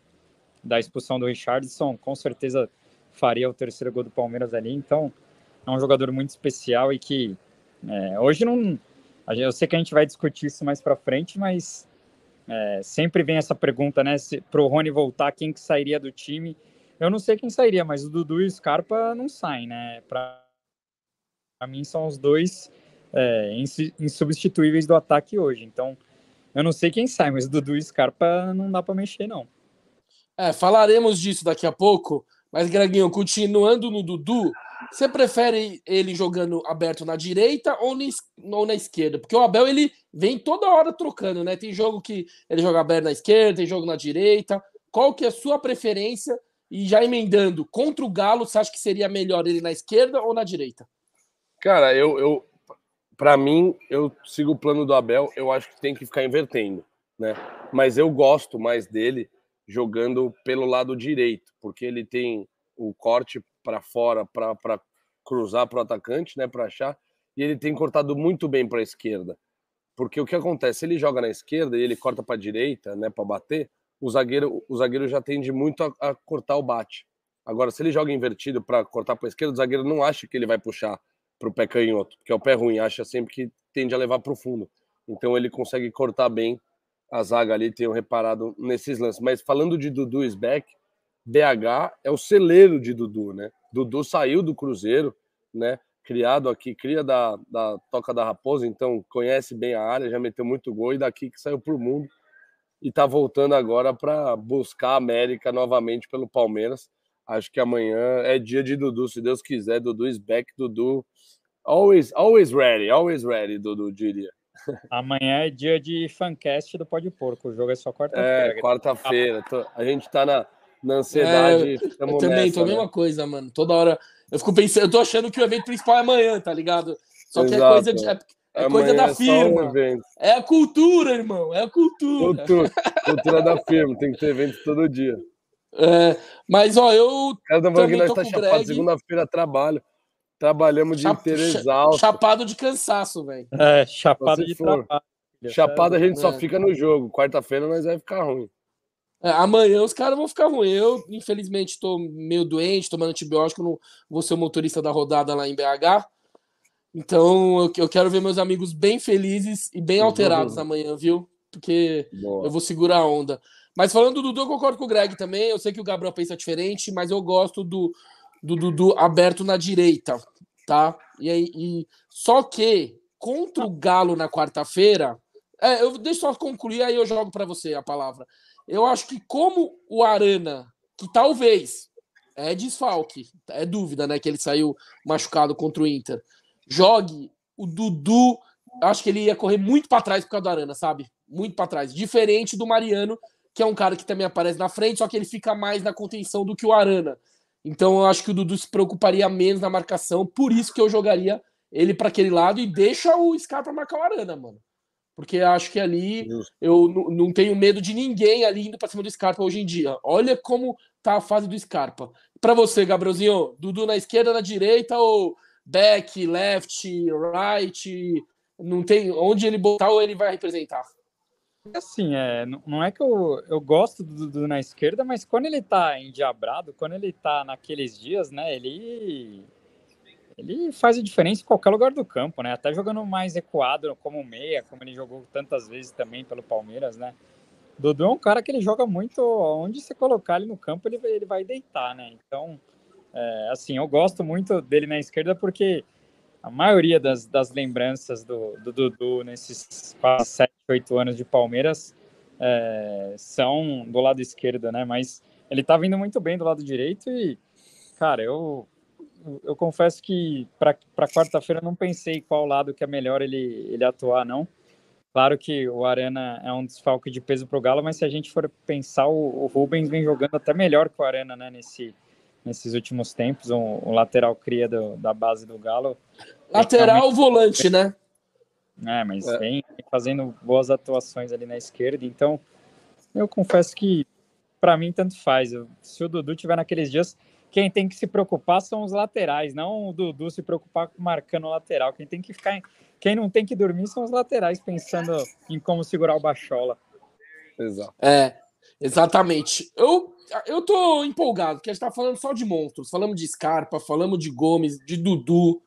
expulsão do Richardson, com certeza faria o terceiro gol do Palmeiras ali. Então é um jogador muito especial e que hoje não... Eu sei que a gente vai discutir isso mais pra frente, mas sempre vem essa pergunta, né? Pro Rony voltar, quem que sairia do time? Eu não sei quem sairia, mas o Dudu e o Scarpa não saem, né? Pra mim são os dois insubstituíveis do ataque hoje. Então, eu não sei quem sai, mas o Dudu e o Scarpa não dá pra mexer, não. Falaremos disso daqui a pouco, mas, Greginho, continuando no Dudu... Você prefere ele jogando aberto na direita ou na esquerda? Porque o Abel, ele vem toda hora trocando, né? Tem jogo que ele joga aberto na esquerda, tem jogo na direita. Qual que é a sua preferência? E já emendando, contra o Galo, você acha que seria melhor ele na esquerda ou na direita? Cara, pra mim, eu sigo o plano do Abel. Eu acho que tem que ficar invertendo, né? Mas eu gosto mais dele jogando pelo lado direito, porque ele tem o corte... para fora, para cruzar para o atacante, né, para achar, e ele tem cortado muito bem para a esquerda, porque o que acontece, ele joga na esquerda e ele corta para a direita, né, para bater, o zagueiro já tende muito a cortar o bate. Agora, se ele joga invertido para cortar para a esquerda, o zagueiro não acha que ele vai puxar para o pé canhoto, porque é o pé ruim, acha sempre que tende a levar para o fundo. Então ele consegue cortar bem a zaga ali, tenho reparado nesses lances. Mas falando de Dudu is back, BH é o celeiro de Dudu, né? Dudu saiu do Cruzeiro, né? Criado aqui, cria da Toca da Raposa, então conhece bem a área, já meteu muito gol e daqui que saiu pro mundo e tá voltando agora para buscar a América novamente pelo Palmeiras. Acho que amanhã é dia de Dudu, se Deus quiser. Dudu is back, Dudu always ready, Dudu diria. Amanhã é dia de fancast do Pó de Porco, o jogo é só quarta-feira. Quarta-feira. A gente tá na na ansiedade. Eu também, tô a mesma coisa, mano. Toda hora eu fico pensando, eu tô achando que o evento principal é amanhã, tá ligado? Só que é coisa de... É coisa da firma. É a cultura, irmão. É a cultura. Cultura da firma. Tem que ter evento todo dia. É, mas, ó, eu. Cada manhã que nós tá chapado. Greg... Segunda-feira trabalho. Trabalhamos de inteiro exausto. Chapado de cansaço, velho. É, chapado de trabalho. Chapado a gente só fica no jogo. Quarta-feira nós vai ficar ruim. É, amanhã os caras vão ficar ruim. Eu, infelizmente, tô meio doente, tomando antibiótico. Não vou ser o motorista da rodada lá em BH. Então, eu quero ver meus amigos bem felizes e bem alterados amanhã, viu? Porque eu vou segurar a onda. Mas falando do Dudu, eu concordo com o Greg também. Eu sei que o Gabriel pensa diferente, mas eu gosto do Dudu aberto na direita, tá? E só que, contra o Galo na quarta-feira... eu deixo só concluir, aí eu jogo pra você a palavra. Eu acho que como o Arana, que talvez é desfalque, é dúvida, né? Que ele saiu machucado contra o Inter... Jogue, o Dudu, acho que ele ia correr muito pra trás por causa do Arana, sabe? Muito pra trás. Diferente do Mariano, que é um cara que também aparece na frente, só que ele fica mais na contenção do que o Arana. Então eu acho que o Dudu se preocuparia menos na marcação, por isso que eu jogaria ele pra aquele lado e deixa o Scarpa marcar o Arana, mano. Porque acho que ali eu não tenho medo de ninguém ali indo pra cima do Scarpa hoje em dia. Olha como tá a fase do Scarpa. Pra você, Gabrielzinho, Dudu na esquerda, na direita ou... Back, left, right, não tem onde ele botar ou ele vai representar. Assim, não é que eu gosto do Dudu na esquerda, mas quando ele tá endiabrado, quando ele tá naqueles dias, né, ele faz a diferença em qualquer lugar do campo, né, até jogando mais recuado como meia, como ele jogou tantas vezes também pelo Palmeiras, né. Dudu é um cara que ele joga muito, onde você colocar ele no campo, ele vai deitar, né, então... assim, eu gosto muito dele na esquerda porque a maioria das lembranças do Dudu nesses 7, 8 anos de Palmeiras são do lado esquerdo, né? Mas ele tá vindo muito bem do lado direito e, cara, eu confesso que pra quarta-feira eu não pensei qual lado que é melhor ele atuar, não. Claro que o Arana é um desfalque de peso pro Galo, mas se a gente for pensar, o Rubens vem jogando até melhor que o Arana, né? Nesses últimos tempos, um lateral cria da base do Galo. Lateral volante, né? Mas vem fazendo boas atuações ali na esquerda, então eu confesso que para mim tanto faz. Se o Dudu tiver naqueles dias, quem tem que se preocupar são os laterais, não o Dudu se preocupar marcando o lateral. Quem não tem que dormir são os laterais, pensando em como segurar o Bachola. Exato. Exatamente. Eu tô empolgado, porque a gente tá falando só de monstros. Falamos de Scarpa, falamos de Gomes, de Dudu.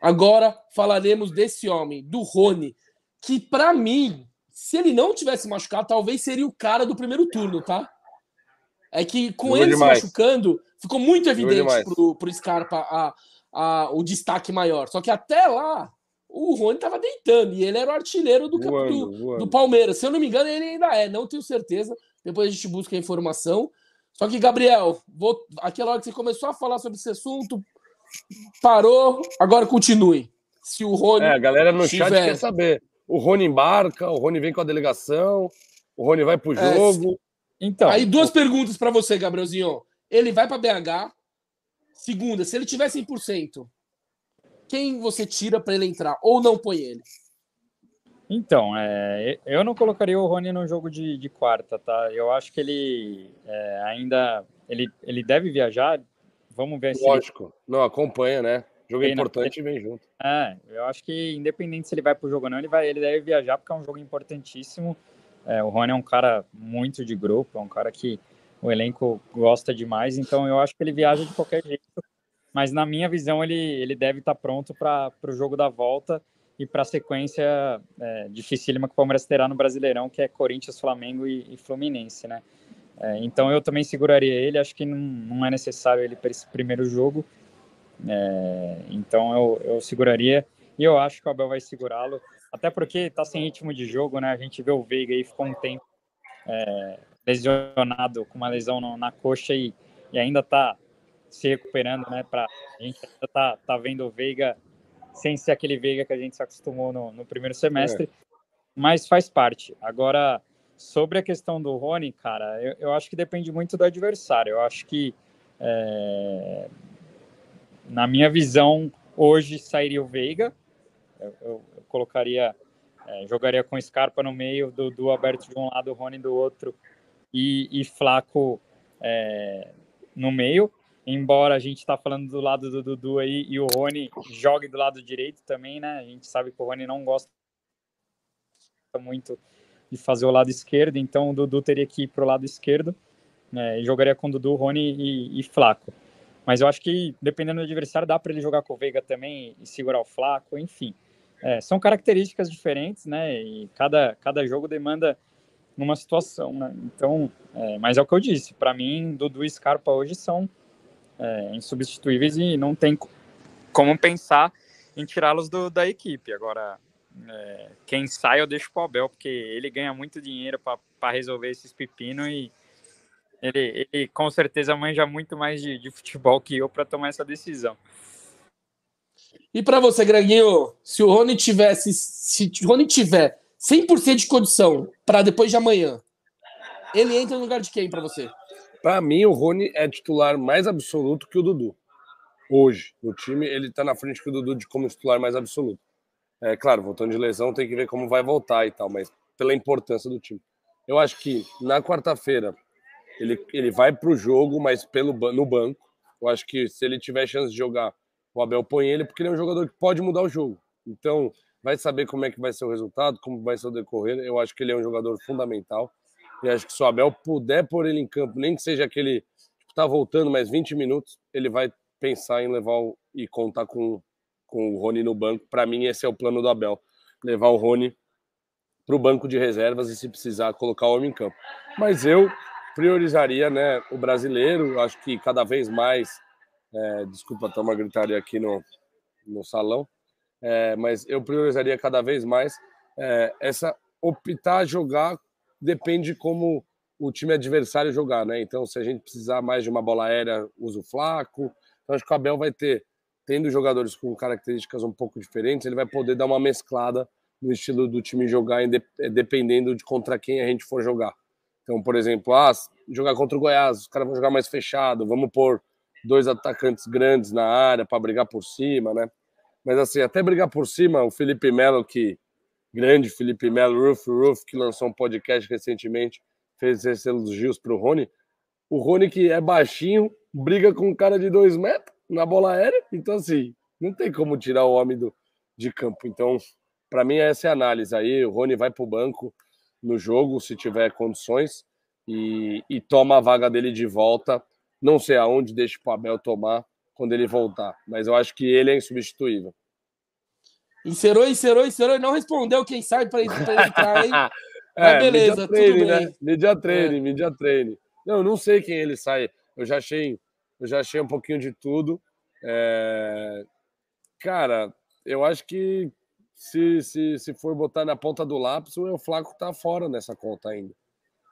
Agora falaremos desse homem, do Rony, que pra mim, se ele não tivesse machucado, talvez seria o cara do primeiro turno, tá? É que com ele demais. Se machucando, ficou muito evidente pro Scarpa o destaque maior. Só que até lá, o Rony tava deitando, e ele era o artilheiro do Palmeiras. Se eu não me engano, ele ainda não tenho certeza. Depois a gente busca a informação. Só que, Gabriel, aquela hora que você começou a falar sobre esse assunto, parou, agora continue. Se o Rony a galera no chat quer saber. O Rony embarca, o Rony vem com a delegação, o Rony vai pro jogo. Então, aí duas perguntas pra você, Gabrielzinho. Ele vai pra BH. Segunda, se ele tiver 100%, quem você tira pra ele entrar? Ou não põe ele? Então, eu não colocaria o Rony no jogo de quarta, tá? Eu acho que ele ainda... Ele deve viajar, vamos ver se... Lógico, não, acompanha, né? Jogo importante e vem junto. Eu acho que independente se ele vai pro jogo ou não, ele deve viajar porque é um jogo importantíssimo. O Rony é um cara muito de grupo, é um cara que o elenco gosta demais, então eu acho que ele viaja de qualquer jeito. Mas na minha visão, ele deve estar pronto para o jogo da volta. E para a sequência dificílima que o Palmeiras terá no Brasileirão, que é Corinthians, Flamengo e Fluminense, né? Então eu também seguraria ele, acho que não é necessário ele para esse primeiro jogo. Então eu seguraria, e eu acho que o Abel vai segurá-lo, até porque está sem ritmo de jogo, né? A gente vê o Veiga aí, ficou um tempo lesionado, com uma lesão na coxa e ainda está se recuperando, né? A gente ainda está vendo o Veiga sem ser aquele Veiga que a gente se acostumou no primeiro semestre, mas faz parte. Agora, Sobre a questão do Rony, cara, eu acho que depende muito do adversário. Eu acho que, na minha visão, hoje sairia o Veiga. Eu colocaria, jogaria com Scarpa no meio, Dudu aberto de um lado, Rony do outro e Flaco no meio. Embora a gente está falando do lado do Dudu aí e o Rony jogue do lado direito também, né? A gente sabe que o Rony não gosta muito de fazer o lado esquerdo, então o Dudu teria que ir para o lado esquerdo, né? E jogaria com o Dudu, Rony e Flaco. Mas eu acho que, dependendo do adversário, dá para ele jogar com o Veiga também e segurar o Flaco, enfim. São características diferentes, né? E cada jogo demanda uma situação, né? Então, mas é o que eu disse, para mim, Dudu e Scarpa hoje são insubstituíveis e não tem como pensar em tirá-los da equipe. Agora, quem sai eu deixo pro Abel, porque ele ganha muito dinheiro para resolver esses pepinos e ele com certeza manja muito mais de futebol que eu para tomar essa decisão. E para você, Greginho, se o Rony tiver 100% de condição para depois de amanhã, ele entra no lugar de quem para você? Para mim, o Rony é titular mais absoluto que o Dudu. Hoje, no time, ele está na frente que o Dudu de como titular mais absoluto. É claro, voltando de lesão, tem que ver como vai voltar e tal, mas pela importância do time. Eu acho que na quarta-feira ele vai para o jogo, mas no banco. Eu acho que se ele tiver chance de jogar, o Abel põe ele, porque ele é um jogador que pode mudar o jogo. Então, vai saber como é que vai ser o resultado, como vai ser o decorrer. Eu acho que ele é um jogador fundamental. E acho que se o Abel puder pôr ele em campo, nem que seja aquele que tá voltando mais 20 minutos, ele vai pensar em levar e contar com o Rony no banco. Para mim, esse é o plano do Abel. Levar o Rony pro banco de reservas e, se precisar, colocar o homem em campo. Mas eu priorizaria, né, o brasileiro. Acho que cada vez mais... desculpa, tá uma gritaria aqui no salão. Mas eu priorizaria cada vez mais essa optar jogar. Depende como o time adversário jogar, né? Então, se a gente precisar mais de uma bola aérea, usa o Flaco. Então, acho que o Abel vai tendo jogadores com características um pouco diferentes, ele vai poder dar uma mesclada no estilo do time jogar, dependendo de contra quem a gente for jogar. Então, por exemplo, jogar contra o Goiás, os caras vão jogar mais fechado, vamos pôr 2 atacantes grandes na área para brigar por cima, né? Mas, assim, até brigar por cima, o Felipe Melo, que... grande Felipe Melo, Ruf, que lançou um podcast recentemente, fez esses elogios pro Rony. O Rony, que é baixinho, briga com um cara de 2 metros na bola aérea. Então, assim, não tem como tirar o homem de campo. Então, para mim, essa é a análise aí. O Rony vai pro banco no jogo, se tiver condições, e toma a vaga dele de volta. Não sei aonde, deixa o Abel tomar quando ele voltar. Mas eu acho que ele é insubstituível. Encerou e não respondeu quem sai pra entrar, hein? Mas beleza, tudo bem. Né? Media training. Não, eu não sei quem ele sai. Eu já achei um pouquinho de tudo. Cara, eu acho que se for botar na ponta do lápis, o El Flaco tá fora nessa conta ainda.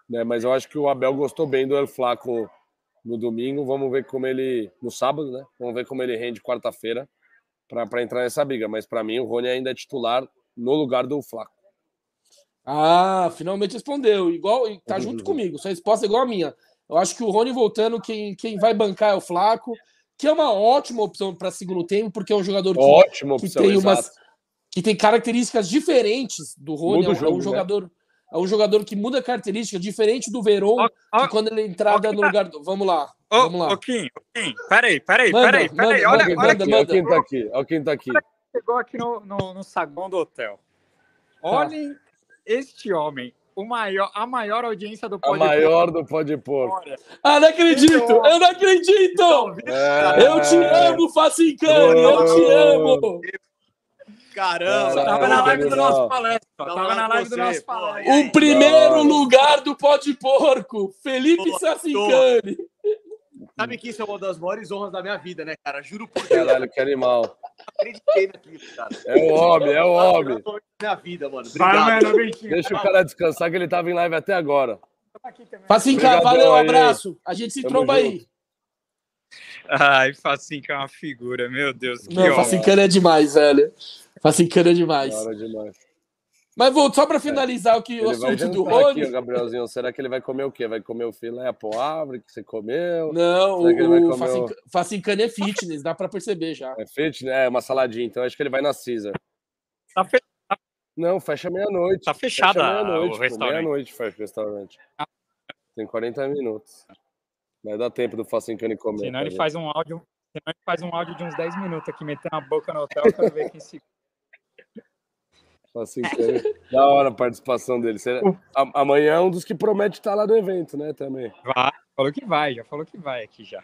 Né? Mas eu acho que o Abel gostou bem do El Flaco no domingo. Vamos ver como ele... No sábado, né? Vamos ver como ele rende quarta-feira. Para entrar nessa briga, mas para mim o Rony ainda é titular no lugar do Flaco. Finalmente respondeu. Igual, tá junto comigo, sua resposta é igual a minha. Eu acho que o Rony voltando, quem vai bancar é o Flaco, que é uma ótima opção para segundo tempo, porque é um jogador que tem características diferentes do Rony. É um jogador que muda característica, diferente do Verón, que quando ele entrada no lugar do... Vamos lá. Kim, peraí. Olha quem tá aqui. Chegou aqui no saguão do hotel. Olhem este homem, a maior audiência do Pode Pôr. Não acredito! Eu não acredito! Eu te amo, Facincani! Eu te amo! Caramba, tava na live do nosso palestra. O primeiro lugar do Pó de Porco, Felipe Facincani. Sabe que isso é uma das maiores honras da minha vida, né, cara? Juro por Deus. Caralho, que animal. Acreditei naquilo, cara. É o homem. Minha vida, mano. Obrigado. Deixa o cara descansar, que ele tava em live até agora. Facincani, valeu, um abraço. A gente se tromba aí. Ai, Facincani é uma figura, meu Deus. Facincani é demais, velho. Facincani é demais. Mas vou só para finalizar o que o assunto do Rony. Aqui, Gabrielzinho, será que ele vai comer o quê? Vai comer o filé à pobre que você comeu? Não, o Facincani é fitness, dá para perceber já. É fitness, é uma saladinha, então acho que ele vai na Cisa. Tá fechado. Não, fecha meia-noite. Tá fechado o restaurante. Meia-noite fecha o restaurante. Tem 40 minutos. Vai dar tempo do Facincani comer. Senão ele faz um áudio, de uns 10 minutos aqui, metendo a boca no hotel para ver quem se... Facincani. Da hora a participação dele. Amanhã é um dos que promete estar lá no evento, né, também. Vai, falou que vai, já falou que vai aqui já.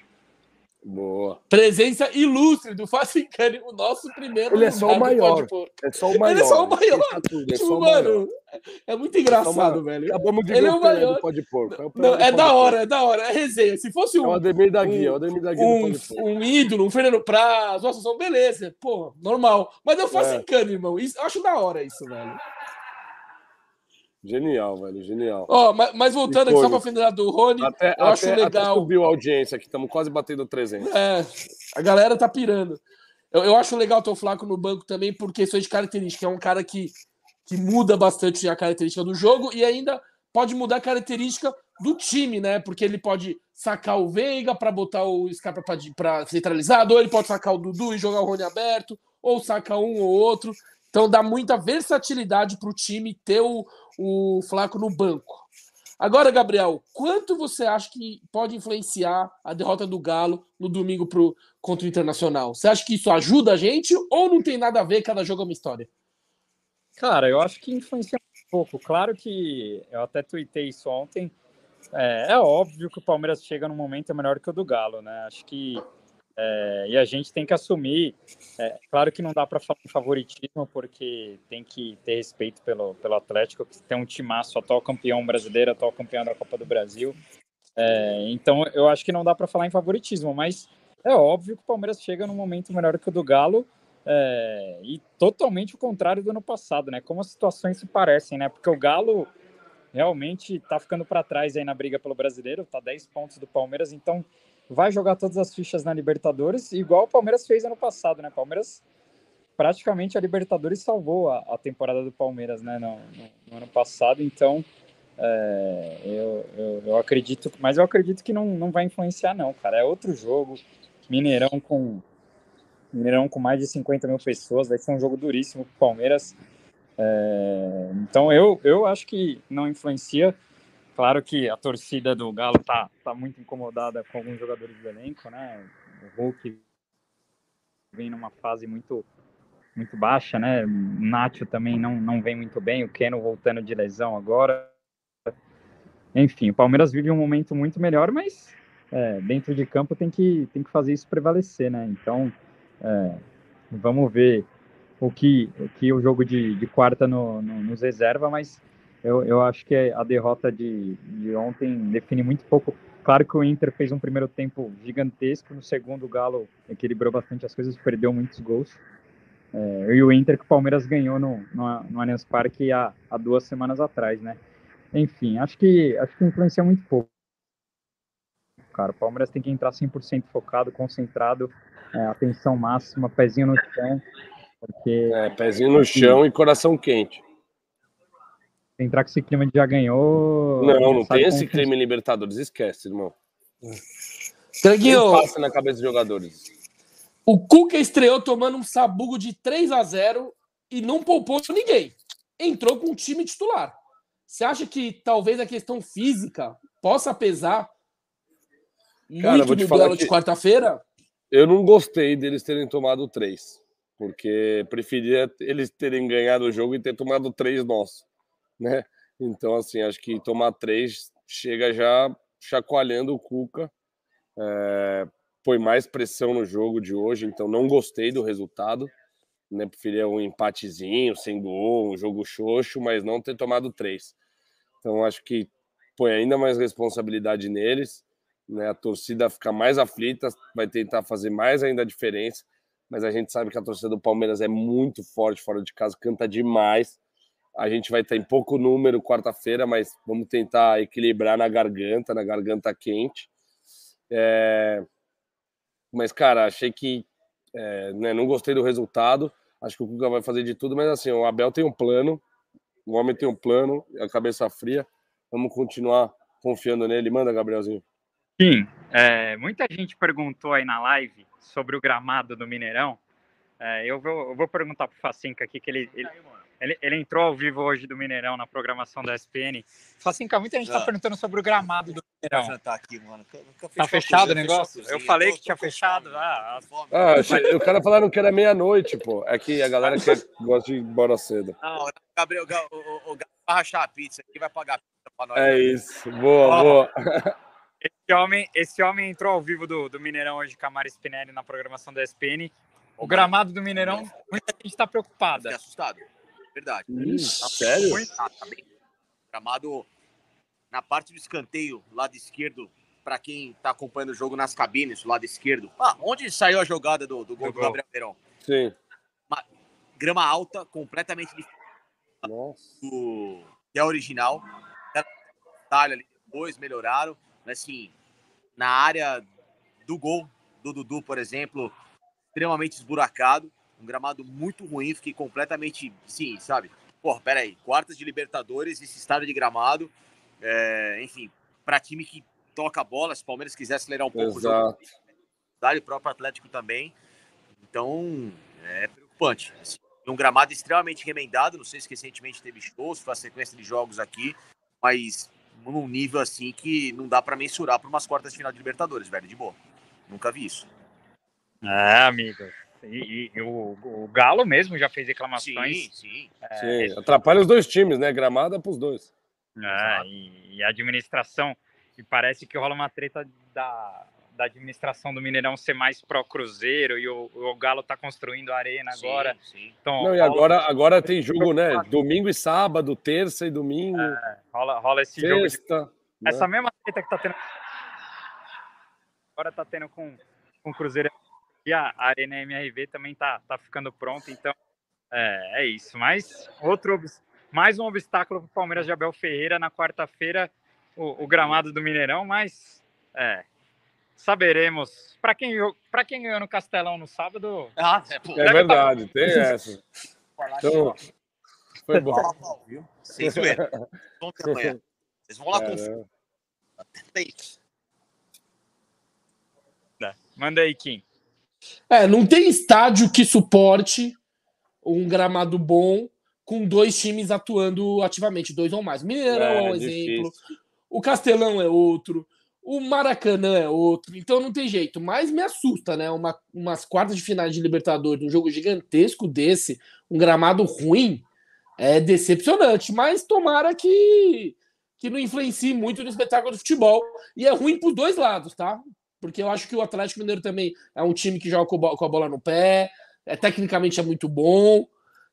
Boa. Presença ilustre do Facincani, o nosso primeiro. Ele é só o maior. É só o maior. Ele é só o maior. Mano, é muito engraçado, velho. Acabamos de ver o maior. Pode pôr. É da hora, é da hora. É resenha. Se fosse um Ademir da Guia, um ídolo, um Fernando Praz, nossa, são beleza. Porra, normal. Mas é o Facincani, irmão. Isso, acho da hora isso, velho. Genial, velho, genial. Ó, mas voltando aqui só pra finalizar do Rony, eu acho legal. Até subiu a audiência aqui, estamos quase batendo 300. É, a galera tá pirando. Eu acho legal ter o Flaco no banco também por questões de característica. É um cara que muda bastante a característica do jogo e ainda pode mudar a característica do time, né? Porque ele pode sacar o Veiga pra botar o Scarpa pra centralizado, ou ele pode sacar o Dudu e jogar o Rony aberto, ou saca um ou outro. Então dá muita versatilidade pro time ter o Flaco no banco. Agora, Gabriel, quanto você acha que pode influenciar a derrota do Galo no domingo contra o Internacional? Você acha que isso ajuda a gente ou não tem nada a ver, cada jogo é uma história? Cara, eu acho que influencia um pouco. Claro que eu até tuitei isso ontem. É óbvio que o Palmeiras chega num momento melhor que o do Galo, né? Acho que e a gente tem que assumir, claro que não dá para falar em favoritismo, porque tem que ter respeito pelo Atlético, que tem um timaço, atual campeão brasileiro, atual campeão da Copa do Brasil, então eu acho que não dá para falar em favoritismo, mas é óbvio que o Palmeiras chega num momento melhor que o do Galo, e totalmente o contrário do ano passado, né? Como as situações se parecem, né? Porque o Galo realmente tá ficando para trás aí na briga pelo brasileiro, tá 10 pontos do Palmeiras, então vai jogar todas as fichas na Libertadores, igual o Palmeiras fez ano passado, né? Palmeiras, praticamente a Libertadores salvou a temporada do Palmeiras, né? No ano passado, então eu acredito, mas eu acredito que não vai influenciar não, cara. É outro jogo, Mineirão com mais de 50 mil pessoas, vai ser um jogo duríssimo pro Palmeiras. Então eu acho que não influencia. Claro que a torcida do Galo tá muito incomodada com alguns jogadores do elenco, né? O Hulk vem numa fase muito, muito baixa, né? O Nacho também não vem muito bem, o Keno voltando de lesão agora. Enfim, o Palmeiras vive um momento muito melhor, mas dentro de campo tem que fazer isso prevalecer, né? Então, vamos ver o que o jogo de quarta nos reserva, mas... Eu acho que a derrota de ontem define muito pouco. Claro que o Inter fez um primeiro tempo gigantesco, no segundo o Galo equilibrou bastante as coisas, perdeu muitos gols. E o Inter que o Palmeiras ganhou no Allianz Parque há 2 semanas atrás, né? Enfim, acho que influencia muito pouco. Cara, o Palmeiras tem que entrar 100% focado, concentrado, atenção máxima, pezinho no chão. Porque... pezinho no chão e coração quente. Entrar com esse clima de já ganhou... Não tem esse clima em Libertadores, esquece, irmão. Tranquilo. Passa na cabeça dos jogadores. O Cuca estreou tomando um sabugo de 3-0 e não poupou ninguém. Entrou com o time titular. Você acha que talvez a questão física possa pesar muito no duelo de quarta-feira? Eu não gostei deles terem tomado 3, porque preferia eles terem ganhado o jogo e ter tomado 3 nossos. Né? Então, assim, acho que tomar 3 chega já chacoalhando o Cuca, põe mais pressão no jogo de hoje, então não gostei do resultado, né? Preferia um empatezinho, sem gol, um jogo xoxo, mas não ter tomado 3. Então, acho que põe ainda mais responsabilidade neles, né? A torcida fica mais aflita, vai tentar fazer mais ainda a diferença, mas a gente sabe que a torcida do Palmeiras é muito forte fora de casa, canta demais. A gente vai estar em pouco número quarta-feira, mas vamos tentar equilibrar na garganta quente. Mas, cara, achei que... não gostei do resultado. Acho que o Cuca vai fazer de tudo, mas assim, o Abel tem um plano. O homem tem um plano, a cabeça fria. Vamos continuar confiando nele. Manda, Gabrielzinho. Sim, muita gente perguntou aí na live sobre o gramado do Mineirão. Eu vou perguntar para o Facinca aqui, que ele entrou ao vivo hoje do Mineirão na programação da ESPN. Facinca, muita gente está perguntando sobre o gramado do Mineirão. Já tá aqui, mano. Tá fechado o negócio? Eu falei que tinha fechado. O cara falaram que era meia-noite, pô. É que a galera que gosta de ir embora cedo. Não, Gabriel, o Gabriel vai rachar a pizza aqui, vai pagar a pizza para nós. É isso, boa, boa. Esse homem entrou ao vivo do Mineirão hoje, Camara Spinelli, na programação da ESPN. O gramado do Mineirão, muita gente está preocupada. Fiquei assustado, verdade. Sério? Gramado na parte do escanteio, lado esquerdo, para quem está acompanhando o jogo nas cabines, lado esquerdo. Onde saiu a jogada do gol do Gabriel Verão? Sim. Uma grama alta, completamente diferente do que é original. Depois melhoraram. Mas, assim, na área do gol do Dudu, por exemplo, extremamente esburacado, um gramado muito ruim, fiquei completamente, sim, sabe? Porra, peraí, quartas de Libertadores, esse estádio de gramado, enfim, para time que toca a bola, se o Palmeiras quiser acelerar um pouco, exato, o jogo, o próprio Atlético também, então é preocupante. Assim, um gramado extremamente remendado, não sei se recentemente teve shows, foi a sequência de jogos aqui, mas num nível assim que não dá para mensurar para umas quartas de final de Libertadores, velho, de boa. Nunca vi isso. Amigo. E o Galo mesmo já fez reclamações. Sim. Atrapalha os dois times, né? Gramada pros dois. E a administração. E parece que rola uma treta da administração do Mineirão ser mais pró-Cruzeiro e o Galo tá construindo a arena agora. Sim. Então, não, e agora tem jogo, né? Domingo e sábado, terça e domingo. Rola esse sexta, jogo. Né? Essa mesma treta que tá tendo agora tá tendo com o Cruzeiro e a Arena MRV também tá ficando pronta, então é isso. Mas mais um obstáculo para o Palmeiras de Abel Ferreira na quarta-feira, o gramado do Mineirão, mas saberemos. Para quem ganhou no Castelão no sábado... É verdade, tem essa. Então, foi bom. Vocês vão lá com... Manda aí, Kim. Não tem estádio que suporte um gramado bom com dois times atuando ativamente, dois ou mais. Mineirão é um exemplo, difícil. O Castelão é outro, o Maracanã é outro, então não tem jeito. Mas me assusta, né? Umas quartas de finais de Libertadores, um jogo gigantesco desse, um gramado ruim, é decepcionante, mas tomara que não influencie muito no espetáculo do futebol. E é ruim por dois lados, tá? Porque eu acho que o Atlético Mineiro também é um time que joga com a bola no pé, tecnicamente é muito bom,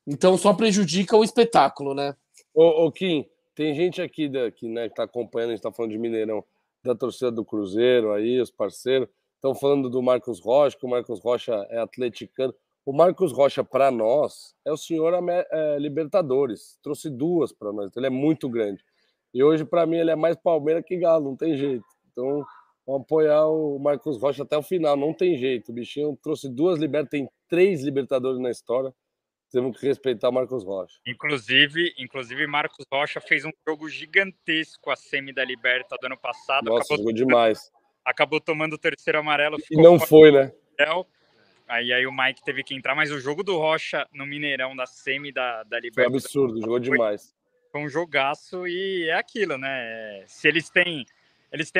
então só prejudica o espetáculo, né? Ô Kim, tem gente aqui né, que tá acompanhando, a gente tá falando de Mineirão, da torcida do Cruzeiro aí, os parceiros, estão falando do Marcos Rocha, que o Marcos Rocha é atleticano. O Marcos Rocha, para nós, é o senhor Libertadores, trouxe duas para nós, então ele é muito grande. E hoje, para mim, ele é mais Palmeiras que Galo, não tem jeito. Então... vamos apoiar o Marcos Rocha até o final, não tem jeito. O bichinho trouxe tem 3 Libertadores na história. Temos que respeitar o Marcos Rocha. Inclusive, Marcos Rocha fez um jogo gigantesco, a semi da Liberta do ano passado. Nossa, jogou demais. Acabou tomando o terceiro amarelo. E não foi, né? Aí o Mike teve que entrar, mas o jogo do Rocha no Mineirão, da semi da Liberta... foi absurdo, jogou demais. Foi um jogaço e é aquilo, né? Se eles têm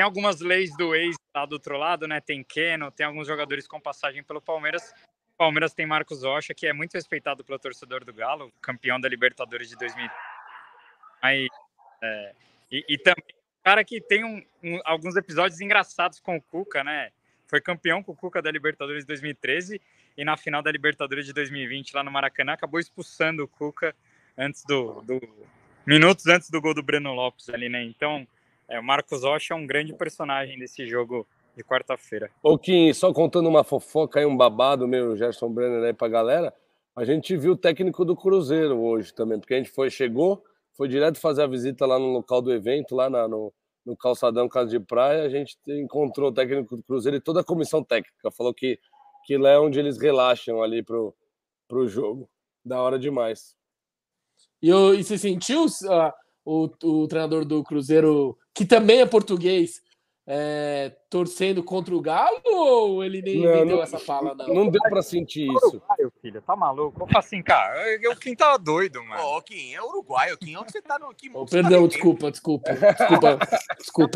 algumas leis do ex lá do outro lado, né? Tem Keno, tem alguns jogadores com passagem pelo Palmeiras. O Palmeiras tem Marcos Rocha, que é muito respeitado pelo torcedor do Galo, campeão da Libertadores de 2000. Aí, e também um cara que tem alguns episódios engraçados com o Cuca, né? Foi campeão com o Cuca da Libertadores de 2013 e na final da Libertadores de 2020 lá no Maracanã acabou expulsando o Cuca minutos antes do gol do Breno Lopes ali, né? Então... o Marcos Rocha é um grande personagem desse jogo de quarta-feira. Ô Kim, só contando uma fofoca e um babado, meu Gerson Brenner aí pra galera, a gente viu o técnico do Cruzeiro hoje também, porque a gente foi direto fazer a visita lá no local do evento, lá no calçadão Casa de Praia, a gente encontrou o técnico do Cruzeiro e toda a comissão técnica, falou que lá é onde eles relaxam ali pro jogo. Da hora demais. E você sentiu o treinador do Cruzeiro, que também é português, torcendo contra o Galo, ou ele nem deu essa fala? Não deu pra sentir isso. Uruguaio, filho, tá maluco? O Facincani, o Kim tá doido, mano. Ô, Kim, é uruguaio, Kim, onde você tá? No Kim, perdão, tá desculpa.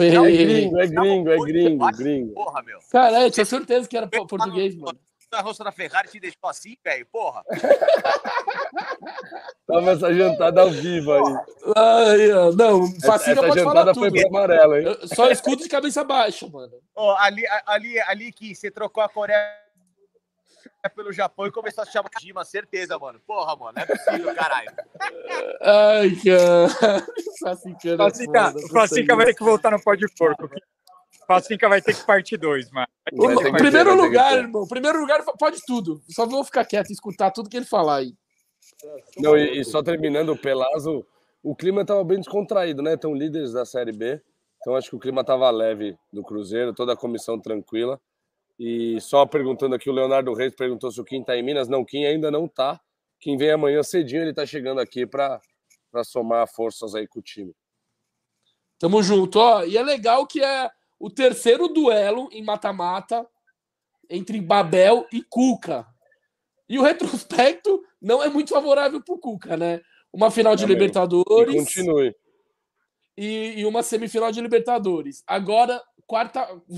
É gringo. Porra, meu. Caralho, eu tinha certeza que era português, mano. A roça da Ferrari te deixou assim, velho, porra. Tava essa jantada ao vivo aí. Não, Facincani pode falar tudo. Essa jantada foi amarela, hein? Eu só escuto de cabeça baixa, mano. Ó, ali que você trocou a Coreia pelo Japão e começou a chamar de Gima, certeza, mano. Porra, mano, é possível, caralho. Ai, cara. Facincani vai ter que voltar no pó de porco. Facincani vai ter que partir 2, mano. Primeiro lugar, pode tudo. Só vou ficar quieto e escutar tudo que ele falar aí. Não, e só terminando, o Pelazo, o clima estava bem descontraído, né? Estão líderes da Série B, então acho que o clima estava leve do Cruzeiro, toda a comissão tranquila. E só perguntando aqui, o Leonardo Reis perguntou se o Kim está em Minas. Não, Kim ainda não está. Kim vem amanhã cedinho, ele está chegando aqui para somar forças aí com o time. Tamo junto, ó. E é legal que é o terceiro duelo em mata-mata entre Babel e Cuca. E o retrospecto não é muito favorável pro Cuca, né? Uma final de Libertadores. E continue. E uma semifinal de Libertadores. Agora,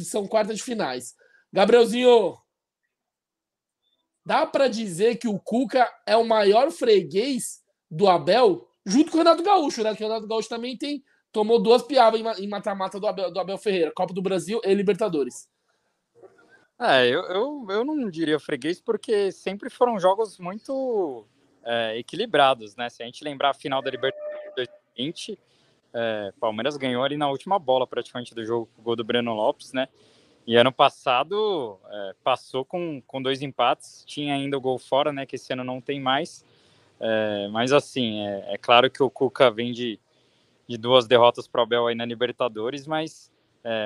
são quartas de finais. Gabrielzinho, dá pra dizer que o Cuca é o maior freguês do Abel junto com o Renato Gaúcho, né? Porque o Renato Gaúcho também tomou 2 piabas em mata-mata do Abel Ferreira, Copa do Brasil e Libertadores. Eu não diria freguês, porque sempre foram jogos muito equilibrados, né? Se a gente lembrar a final da Libertadores de 2020, Palmeiras ganhou ali na última bola praticamente do jogo, o gol do Breno Lopes, né? E ano passado passou com 2 empates, tinha ainda o gol fora, né? Que esse ano não tem mais. Mas assim, é claro que o Cuca vem de 2 derrotas para o Abel aí na Libertadores, mas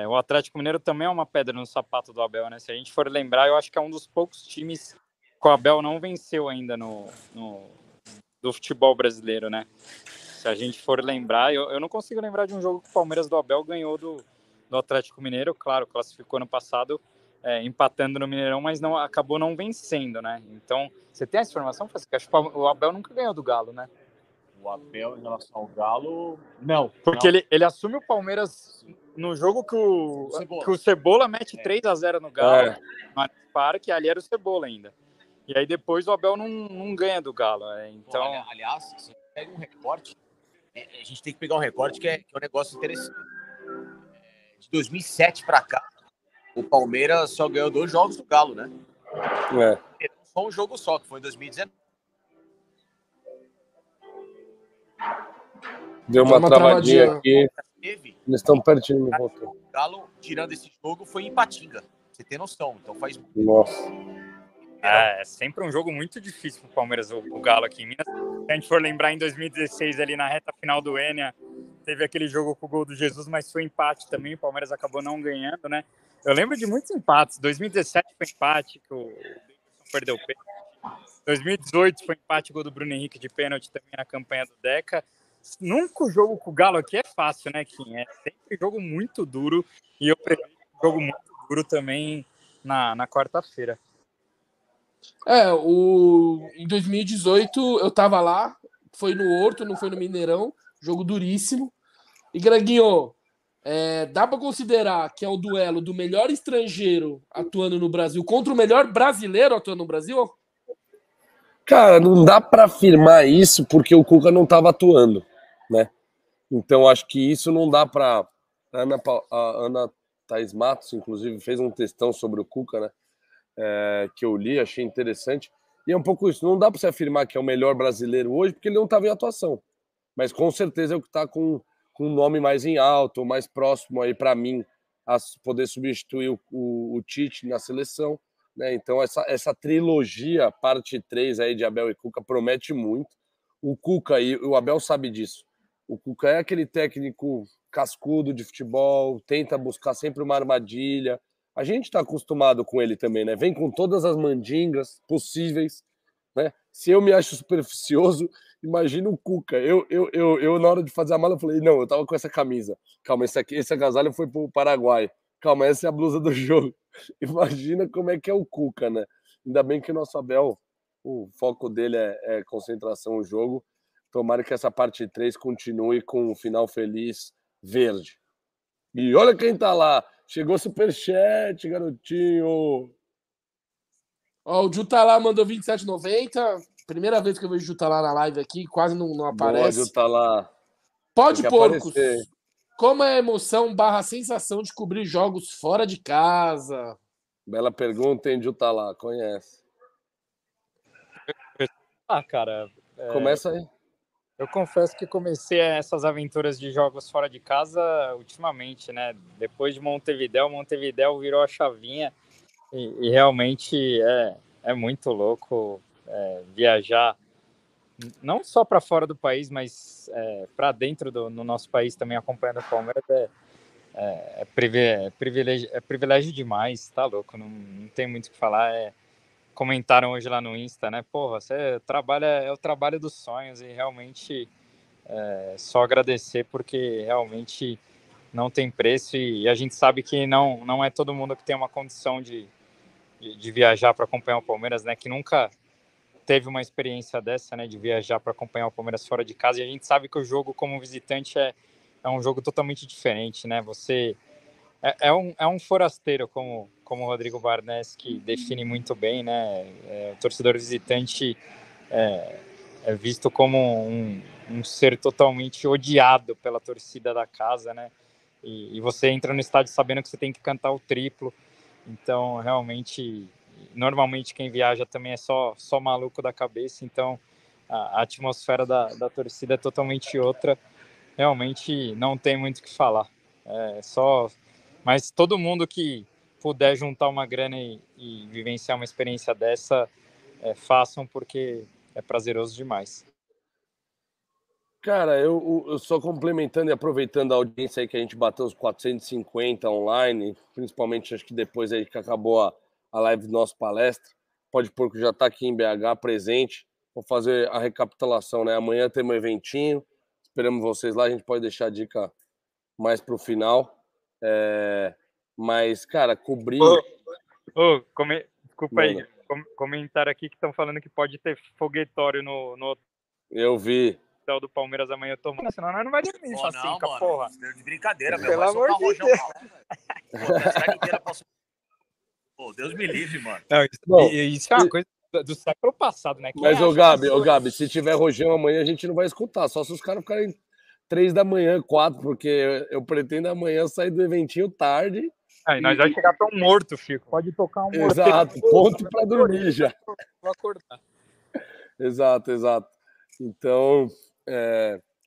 o Atlético Mineiro também é uma pedra no sapato do Abel, né? Se a gente for lembrar, eu acho que é um dos poucos times que o Abel não venceu ainda do futebol brasileiro, né? Se a gente for lembrar, eu não consigo lembrar de um jogo que o Palmeiras do Abel ganhou do Atlético Mineiro. Claro, classificou ano passado empatando no Mineirão, mas acabou não vencendo, né? Então, você tem essa informação? Acho que o Abel nunca ganhou do Galo, né? O Abel em relação ao Galo, não. Porque não. Ele assume o Palmeiras no jogo que o Cebola mete 3-0 no Galo. Mas para que ali era o Cebola ainda. E aí depois o Abel não ganha do Galo. Então... Bom, aliás, se você pega um recorte, a gente tem que pegar um recorte que é um negócio interessante. De 2007 para cá, o Palmeiras só ganhou 2 jogos do Galo, né? Foi um jogo só, que foi em 2019. Deu uma travadinha aqui. Eles estão pertinho. O Galo, tirando esse jogo, foi em Ipatinga. Você tem noção. Então faz muito. Nossa. É sempre um jogo muito difícil pro Palmeiras, o Galo aqui em Minas. Se a gente for lembrar, em 2016, ali na reta final do Enia, teve aquele jogo com o gol do Jesus, mas foi empate também. O Palmeiras acabou não ganhando, né? Eu lembro de muitos empates. 2017 foi empate, que o Davidson perdeu o pênalti. 2018 foi empate, gol do Bruno Henrique de pênalti também na campanha do Deca. Nunca o jogo com o Galo aqui é fácil, né, Kim? É sempre jogo muito duro, e eu prevejo um jogo muito duro também na quarta-feira. Em 2018 eu tava lá, foi no Horto, não foi no Mineirão, jogo duríssimo. E, Greginho, dá pra considerar que é o duelo do melhor estrangeiro atuando no Brasil contra o melhor brasileiro atuando no Brasil? Cara, não dá pra afirmar isso porque o Cuca não tava atuando, né? Então, acho que isso não dá pra... A Ana Thaís Matos, inclusive, fez um textão sobre o Cuca, né? Que eu li, achei interessante. E é um pouco isso. Não dá pra você afirmar que é o melhor brasileiro hoje porque ele não tava em atuação. Mas, com certeza, é o que tá com um nome mais em alto, mais próximo aí, pra mim, a poder substituir o Tite na seleção. Né? Então essa trilogia, parte 3 aí de Abel e Cuca, promete muito. O Cuca e o Abel sabe disso. O Cuca é aquele técnico cascudo de futebol, tenta buscar sempre uma armadilha. A gente está acostumado com ele também, né? Vem com todas as mandingas possíveis, né? Se eu me acho superficioso, Imagina o Cuca. Eu na hora de fazer a mala, eu falei, não, eu tava com essa camisa. Calma, esse agasalho foi pro Paraguai. Calma, essa é a blusa do jogo. Imagina como é que é o Cuca, né? Ainda bem que o nosso Abel, o foco dele é concentração no jogo. Tomara que essa parte 3 continue com um final feliz verde. E olha quem tá lá. Chegou superchat, garotinho. Ó, o Jutalá mandou 27,90. Primeira vez que eu vejo o Jutalá na live aqui, quase não aparece. Boa, Jutalá. Pode, porcos. Aparecer. Como é a emoção / sensação de cobrir jogos fora de casa? Bela pergunta, hein, Jutalá? Conhece. Ah, cara... Começa aí. Eu confesso que comecei essas aventuras de jogos fora de casa ultimamente, né? Depois de Montevidéu virou a chavinha e realmente é muito louco viajar não só para fora do país, mas para dentro do nosso país também, acompanhando o Palmeiras, privilégio demais, tá louco, não tem muito o que falar. Comentaram hoje lá no Insta, né? Porra, você trabalha, é o trabalho dos sonhos, e realmente só agradecer, porque realmente não tem preço, e a gente sabe que não é todo mundo que tem uma condição de viajar para acompanhar o Palmeiras, né? Que nunca teve uma experiência dessa, né? De viajar para acompanhar o Palmeiras fora de casa, e a gente sabe que o jogo como visitante é um jogo totalmente diferente, né? Você é um forasteiro, como o Rodrigo Barnes, que define muito bem, né? O torcedor visitante é visto como um ser totalmente odiado pela torcida da casa, né? E você entra no estádio sabendo que você tem que cantar o triplo. Então, realmente, normalmente quem viaja também é só maluco da cabeça. Então, a atmosfera da torcida é totalmente outra. Realmente, não tem muito o que falar. Mas todo mundo que puder juntar uma grana e vivenciar uma experiência dessa, façam, porque é prazeroso demais. Cara, eu só complementando e aproveitando a audiência aí, que a gente bateu os 450 online, principalmente acho que depois aí que acabou a live do nosso palestra. Pode pôr que já está aqui em BH presente. Vou fazer a recapitulação, né? Amanhã tem um eventinho, esperamos vocês lá, a gente pode deixar a dica mais pro final. Mas, cara, cobrir... Desculpa aí, comentário aqui que estão falando que pode ter foguetório no... Eu vi. Hotel do Palmeiras amanhã, eu tô... Senão nós não vai dormir nessa cinca, mano, porra. De brincadeira, meu. Pelo amor de Deus. Pô, Deus me livre, mano. Não, isso é uma coisa do século passado, né? Mas, ô Gabi, se tiver rojão amanhã, a gente não vai escutar. Só se os caras ficarem 3 da manhã, 4, porque eu pretendo amanhã sair do eventinho tarde. Aí nós vamos chegar tão morto, Chico. Pode tocar um morto. Exato, ponto para dormir já. Vou acordar. Exato. Então,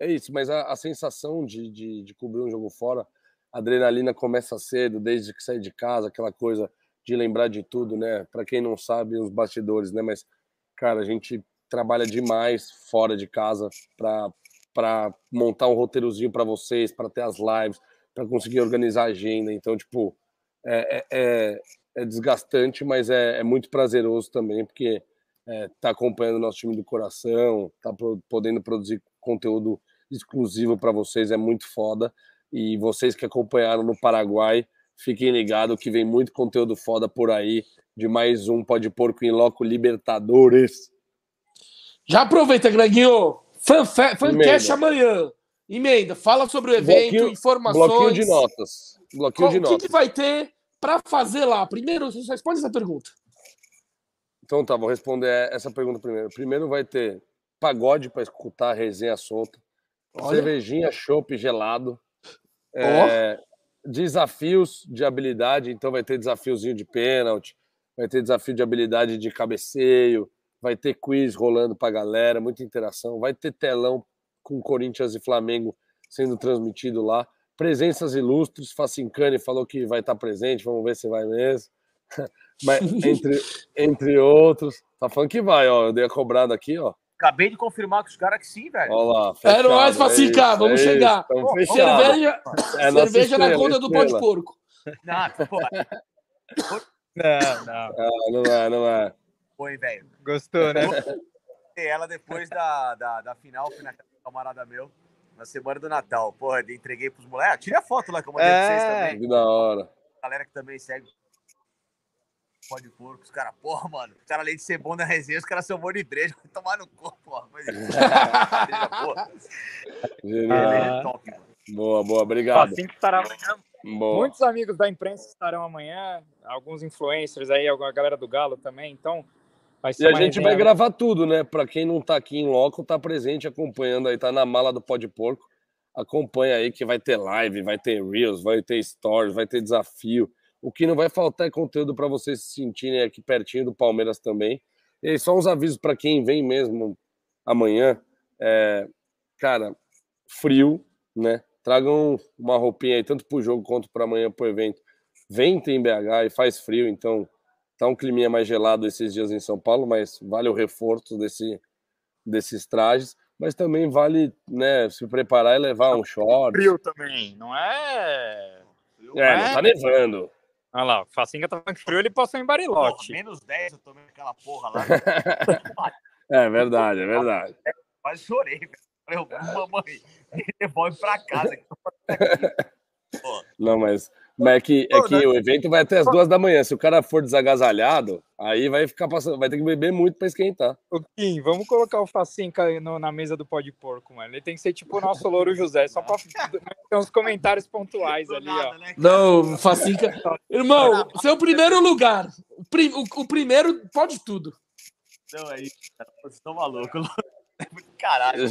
é isso. Mas a sensação de cobrir um jogo fora, a adrenalina começa cedo, desde que sai de casa, aquela coisa de lembrar de tudo, né? Para quem não sabe, os bastidores, né? Mas, cara, a gente trabalha demais fora de casa para montar um roteirozinho para vocês, para ter as lives, para conseguir organizar a agenda. Então, tipo, é desgastante, mas é muito prazeroso também, porque tá acompanhando o nosso time do coração, tá podendo produzir conteúdo exclusivo para vocês, é muito foda. E vocês que acompanharam no Paraguai, fiquem ligados que vem muito conteúdo foda por aí, de mais um Pode Porco em Loco Libertadores. Já aproveita, Greginho! Fancast amanhã. Emenda. Fala sobre o evento, informações. Bloquinho de notas. O que vai ter para fazer lá? Primeiro, você responde essa pergunta. Então tá, vou responder essa pergunta primeiro. Primeiro vai ter pagode para escutar, resenha solta. Olha. Cervejinha, chopp gelado. Desafios de habilidade. Então vai ter desafiozinho de pênalti. Vai ter desafio de habilidade de cabeceio. Vai ter quiz rolando pra galera, muita interação. Vai ter telão com Corinthians e Flamengo sendo transmitido lá. Presenças ilustres. Facincani falou que vai estar presente. Vamos ver se vai mesmo. Mas, entre outros. Tá falando que vai, ó. Eu dei a cobrada aqui, ó. Acabei de confirmar com os caras que sim, velho. Olha lá. Fechado, nóis, Facincani. Vamos chegar. Pô, cerveja na conta do pão de porco. Não, pô. Não é. Foi, velho. Gostou, né? catei ela depois da final, fui na casa do camarada meu, na semana do Natal. Porra, entreguei pros moleques. Ah, tirei a foto lá que eu mandei pra vocês também. Que da hora. A galera que também segue Pode Porco, os caras, porra, mano, os caras, além de ser bom na resenha, os caras são bons de breja, vai tomar no corpo, porra. Porra. Beleza, top, mano. Boa, boa, obrigado. Assim que estará amanhã. Boa. Muitos amigos da imprensa estarão amanhã, alguns influencers aí, a galera do Galo também, então vai ser. E a gente vai gravar tudo, né? Pra quem não tá aqui em loco, tá presente, acompanhando aí, tá na mala do Pode Porco, acompanha aí que vai ter live, vai ter Reels, vai ter Stories, vai ter desafio. O que não vai faltar é conteúdo para vocês se sentirem aqui pertinho do Palmeiras também. E aí, só uns avisos para quem vem mesmo amanhã. Cara, frio, né? Tragam uma roupinha aí, tanto pro jogo quanto para amanhã pro evento. Venta em BH e faz frio, então tá um climinha mais gelado esses dias em São Paulo, mas vale o reforço desses trajes. Mas também vale, né, se preparar e levar um short. Frio também, não é? Não tá nevando. Olha lá, o Facinga tá falando frio, ele passou em Bariloche. Porra, menos 10 eu tomei aquela porra lá. É verdade. Quase chorei, velho. Eu falei, mamãe, me devolve pra casa. Não, mas é que o evento vai até as 2 da manhã. Se o cara for desagasalhado, aí vai ficar passando, vai ter que beber muito pra esquentar. Ô, Kim, vamos colocar o Facinca na mesa do Pó de Porco, mano. Ele tem que ser tipo o nosso Louro José, só pra ter uns comentários pontuais ali, ó. Não, Facinca. Irmão, seu primeiro lugar. O primeiro pode tudo. Não, é isso, cara. Vocês estão malucos, caralho.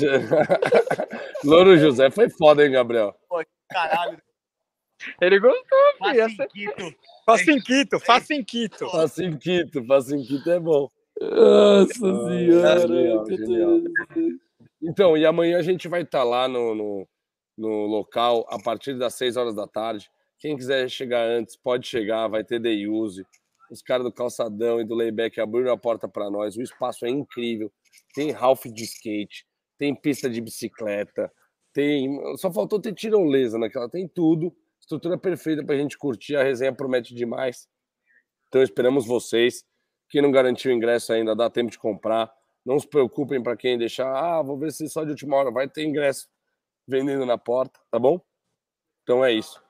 Louro José foi foda, hein, Gabriel? Pô, caralho. Ele gostou, filho. Facinquito é bom. Nossa senhora. Genial. Então, e amanhã a gente vai estar lá no local a partir das 6 horas da tarde. Quem quiser chegar antes, pode chegar. Vai ter day use. Os caras do Calçadão e do Layback abriram a porta para nós. O espaço é incrível. Tem half de skate, tem pista de bicicleta, tem... Só faltou ter tirolesa naquela, tem tudo. Estrutura perfeita pra gente curtir, a resenha promete demais. Então esperamos vocês. Quem não garantiu o ingresso ainda, dá tempo de comprar. Não se preocupem para quem deixar, vou ver se só de última hora vai ter ingresso vendendo na porta, tá bom? Então é isso.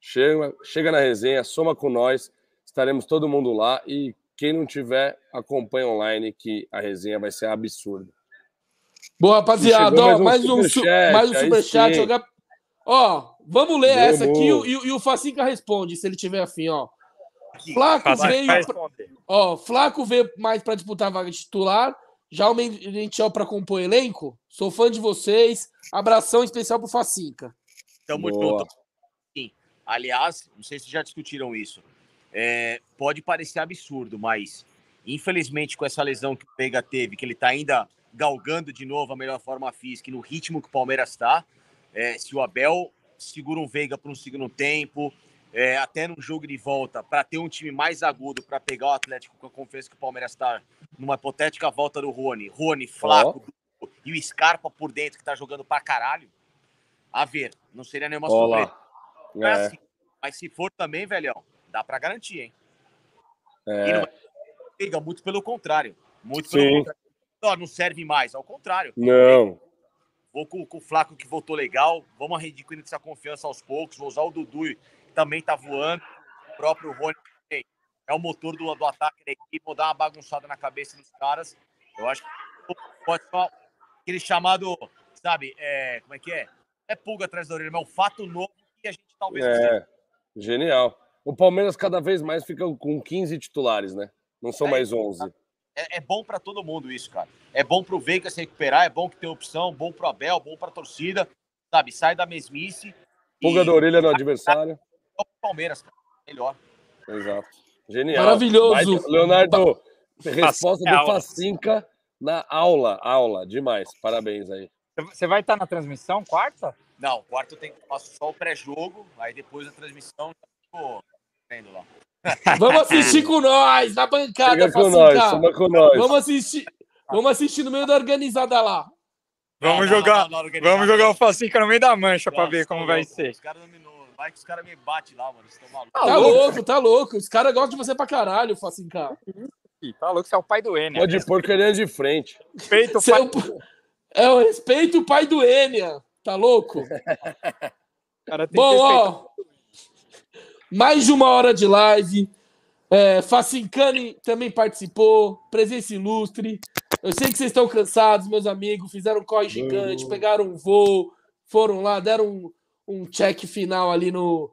Chega na resenha, soma com nós, estaremos todo mundo lá e quem não tiver, acompanha online que a resenha vai ser absurda. Boa, rapaziada. Mais um superchat. Vamos ler essa aqui e o Facinca responde, se ele tiver afim, ó. Flaco veio mais para disputar a vaga de titular. Já o Merentiel para compor elenco. Sou fã de vocês. Abração especial pro Facinca. Tamo junto. Aliás, não sei se já discutiram isso. Pode parecer absurdo, mas infelizmente com essa lesão que o Veiga teve, que ele tá ainda galgando de novo a melhor forma física e no ritmo que o Palmeiras tá, se o Abel segura um Veiga para um segundo tempo, até num jogo de volta, para ter um time mais agudo, para pegar o Atlético com a confiança que o Palmeiras tá numa hipotética volta do Rony, Flaco e o Scarpa por dentro, que tá jogando pra caralho, a ver, não seria nenhuma surpresa. É assim, mas se for também, velhão, dá pra garantir, hein? E não é muito pelo contrário. Não serve mais, ao contrário. Não. Vou com o Flaco que voltou legal, vamos arredicando essa confiança aos poucos, vou usar o Dudu, que também tá voando, o próprio Rony é o motor do ataque da equipe, vou dar uma bagunçada na cabeça dos caras. Eu acho que pode ser aquele chamado, sabe, como é que é? É pulga atrás da orelha, mas é um fato novo que a gente talvez... Genial. O Palmeiras cada vez mais fica com 15 titulares, né? Não são mais 11. É bom para todo mundo isso, cara. É bom pro Veiga se recuperar, é bom que tem opção, bom pro Abel, bom pra torcida, sabe? Sai da mesmice. Pulga da orelha no adversário. O Palmeiras, cara. Melhor. Exato. Genial. Maravilhoso. Mas, Leonardo, resposta do Facinca na aula. Aula, demais. Parabéns aí. Você vai estar na transmissão quarta? Não, quarta eu faço só o pré-jogo, aí depois a transmissão... Vamos assistir com nós na bancada, Vamos assistir no meio da organizada lá. Vamos jogar o Facinca no meio da mancha pra ver como vai ser. Os caras dominou. Vai que os caras me batem lá, mano. Tá louco. Os caras gostam de você pra caralho, Facinca. aqui. Tá louco, você é o pai do Enia. Pode porcaria de frente. Respeito o pai... Eu respeito o pai do Enia. Tá louco? Cara, tem bom, ó. Mais de uma hora de live. É, Facincani também participou. Presença ilustre. Eu sei que vocês estão cansados, meus amigos. Fizeram um corre gigante, pegaram um voo, foram lá, deram um check final ali no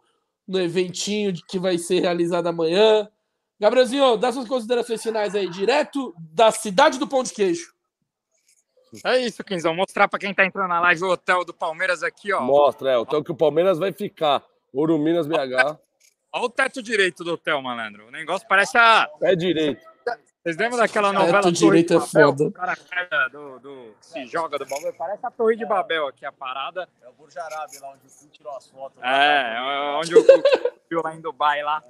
eventinho que vai ser realizado amanhã. Gabrielzinho, dá suas considerações finais aí, direto da cidade do Pão de Queijo. É isso, Quinzão. Mostrar para quem tá entrando na live o hotel do Palmeiras aqui, ó. Mostra, é o hotel que o Palmeiras vai ficar. Ouro Minas, BH. Olha o teto direito do hotel, malandro. O negócio parece a... Pé direito. Vocês lembram daquela novela Torre direito de Babel? É foda. O cara se joga do Babel. Parece a Torre de Babel aqui, a parada. É o Burj Arab, lá onde o Kim tirou as fotos. É onde o Kim viu lá em Dubai, lá.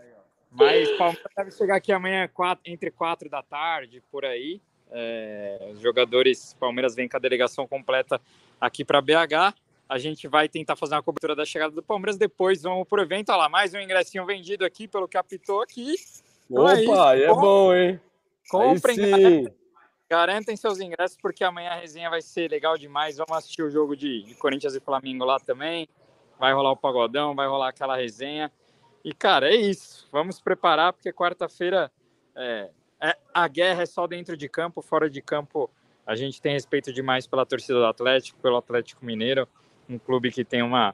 Mas o Palmeiras deve chegar aqui amanhã entre 4 da tarde, por aí. É, os jogadores, Palmeiras vem com a delegação completa aqui para BH. A gente vai tentar fazer uma cobertura da chegada do Palmeiras, depois vamos pro evento. Olha lá, mais um ingressinho vendido aqui pelo que apitou aqui. Opa, aí é bom, hein? Comprem, garantem seus ingressos, porque amanhã a resenha vai ser legal demais. Vamos assistir o jogo de Corinthians e Flamengo lá também. Vai rolar o pagodão, vai rolar aquela resenha. E, cara, é isso. Vamos preparar, porque quarta-feira a guerra é só dentro de campo. Fora de campo, a gente tem respeito demais pela torcida do Atlético, pelo Atlético Mineiro, um clube que tem uma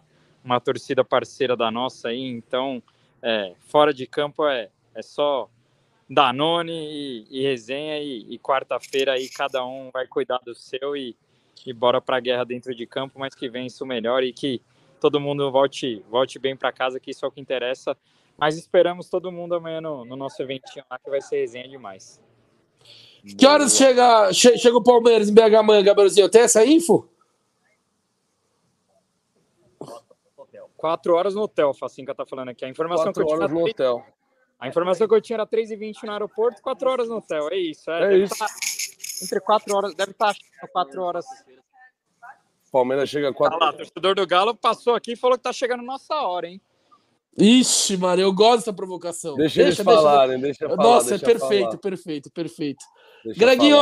torcida parceira da nossa aí. Então, fora de campo é só... Danone e resenha e quarta-feira aí cada um vai cuidar do seu e bora pra guerra dentro de campo, mas que vença o melhor e que todo mundo volte bem pra casa, que isso é o que interessa, mas esperamos todo mundo amanhã no nosso eventinho lá, que vai ser resenha demais. Que horas chega o Palmeiras em BH amanhã, Gabrielzinho? Tem essa info? 4 horas no hotel, o Facinca tá falando aqui. A informação 4 horas no hotel. A informação que eu tinha era 3h20 no aeroporto, 4 horas no hotel, é isso. É isso. Tá, entre 4 horas, deve estar 4 horas. Palmeiras chega 4 horas. Olha lá, o torcedor do Galo passou aqui e falou que tá chegando nossa hora, hein? Ixi, mano, eu gosto dessa provocação. Deixa eles falarem. Nossa, é perfeito. Greginho,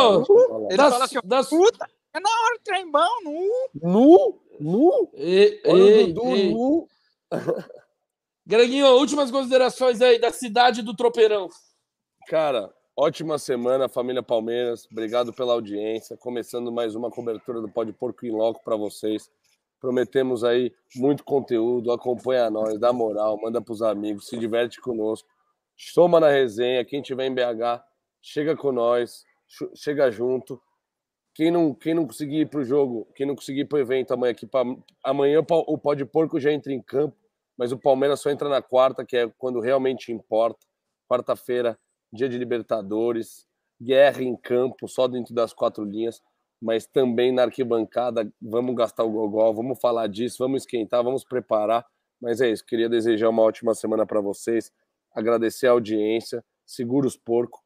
ele fala assim, puta, é na hora do trembão, nu. Dudu, nu. Greginho, últimas considerações aí da cidade do Tropeirão. Cara, ótima semana, família Palmeiras. Obrigado pela audiência. Começando mais uma cobertura do Pode Porco em Loco para vocês. Prometemos aí muito conteúdo. Acompanha nós, dá moral, manda pros amigos, se diverte conosco. Soma na resenha. Quem tiver em BH, chega com nós, chega junto. Quem não conseguir ir pro jogo, quem não conseguir ir pro evento amanhã aqui, amanhã o Pode Porco já entra em campo. Mas o Palmeiras só entra na quarta, que é quando realmente importa. Quarta-feira, dia de Libertadores, guerra em campo, só dentro das 4 linhas, mas também na arquibancada. Vamos gastar o gogol, vamos falar disso, vamos esquentar, vamos preparar. Mas é isso, queria desejar uma ótima semana para vocês, agradecer a audiência, segura os porcos.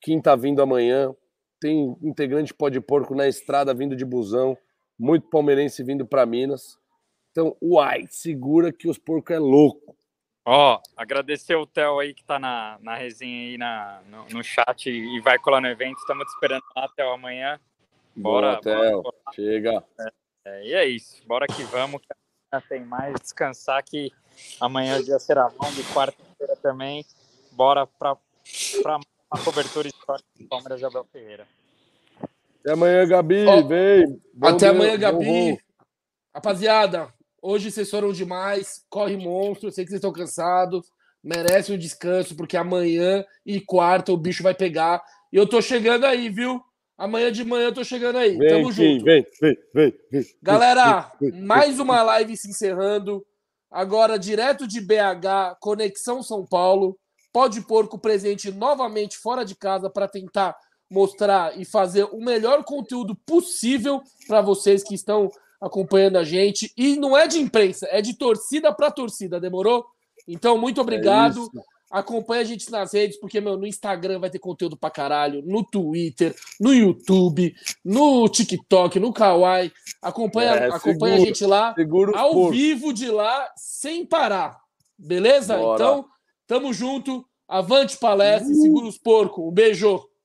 Quem tá vindo amanhã, tem integrante Pode Porco na estrada, vindo de busão, muito palmeirense vindo para Minas. Então, uai, segura que os porcos é louco. Ó, agradecer o Theo aí que tá na resenha aí no chat e vai colar no evento. Estamos te esperando lá, Theo, amanhã. Bora, Theo. Chega. E é isso. Bora que vamos. Que amanhã tem mais. Descansar que amanhã o dia será longo e quarta-feira também. Bora pra uma cobertura histórica do Palmeiras de Abel Ferreira. Até amanhã, Gabi. Vem. Até amanhã, Gabi. Rapaziada. Hoje vocês foram demais, corre monstro, eu sei que vocês estão cansados, merece um descanso, porque amanhã e quarta o bicho vai pegar. E eu tô chegando aí, viu? Amanhã de manhã eu tô chegando aí, tamo junto. Vem. Galera, mais uma live se encerrando, agora direto de BH, Conexão São Paulo, Pode Porco presente novamente fora de casa para tentar mostrar e fazer o melhor conteúdo possível para vocês que estão acompanhando a gente, e não é de imprensa, é de torcida para torcida, demorou? Então, muito obrigado, acompanha a gente nas redes, porque, meu, no Instagram vai ter conteúdo pra caralho, no Twitter, no YouTube, no TikTok, no Kawaii, acompanha a gente lá, ao vivo de lá, sem parar, beleza? Bora. Então, tamo junto, avante palestra, segura os porcos, um beijo!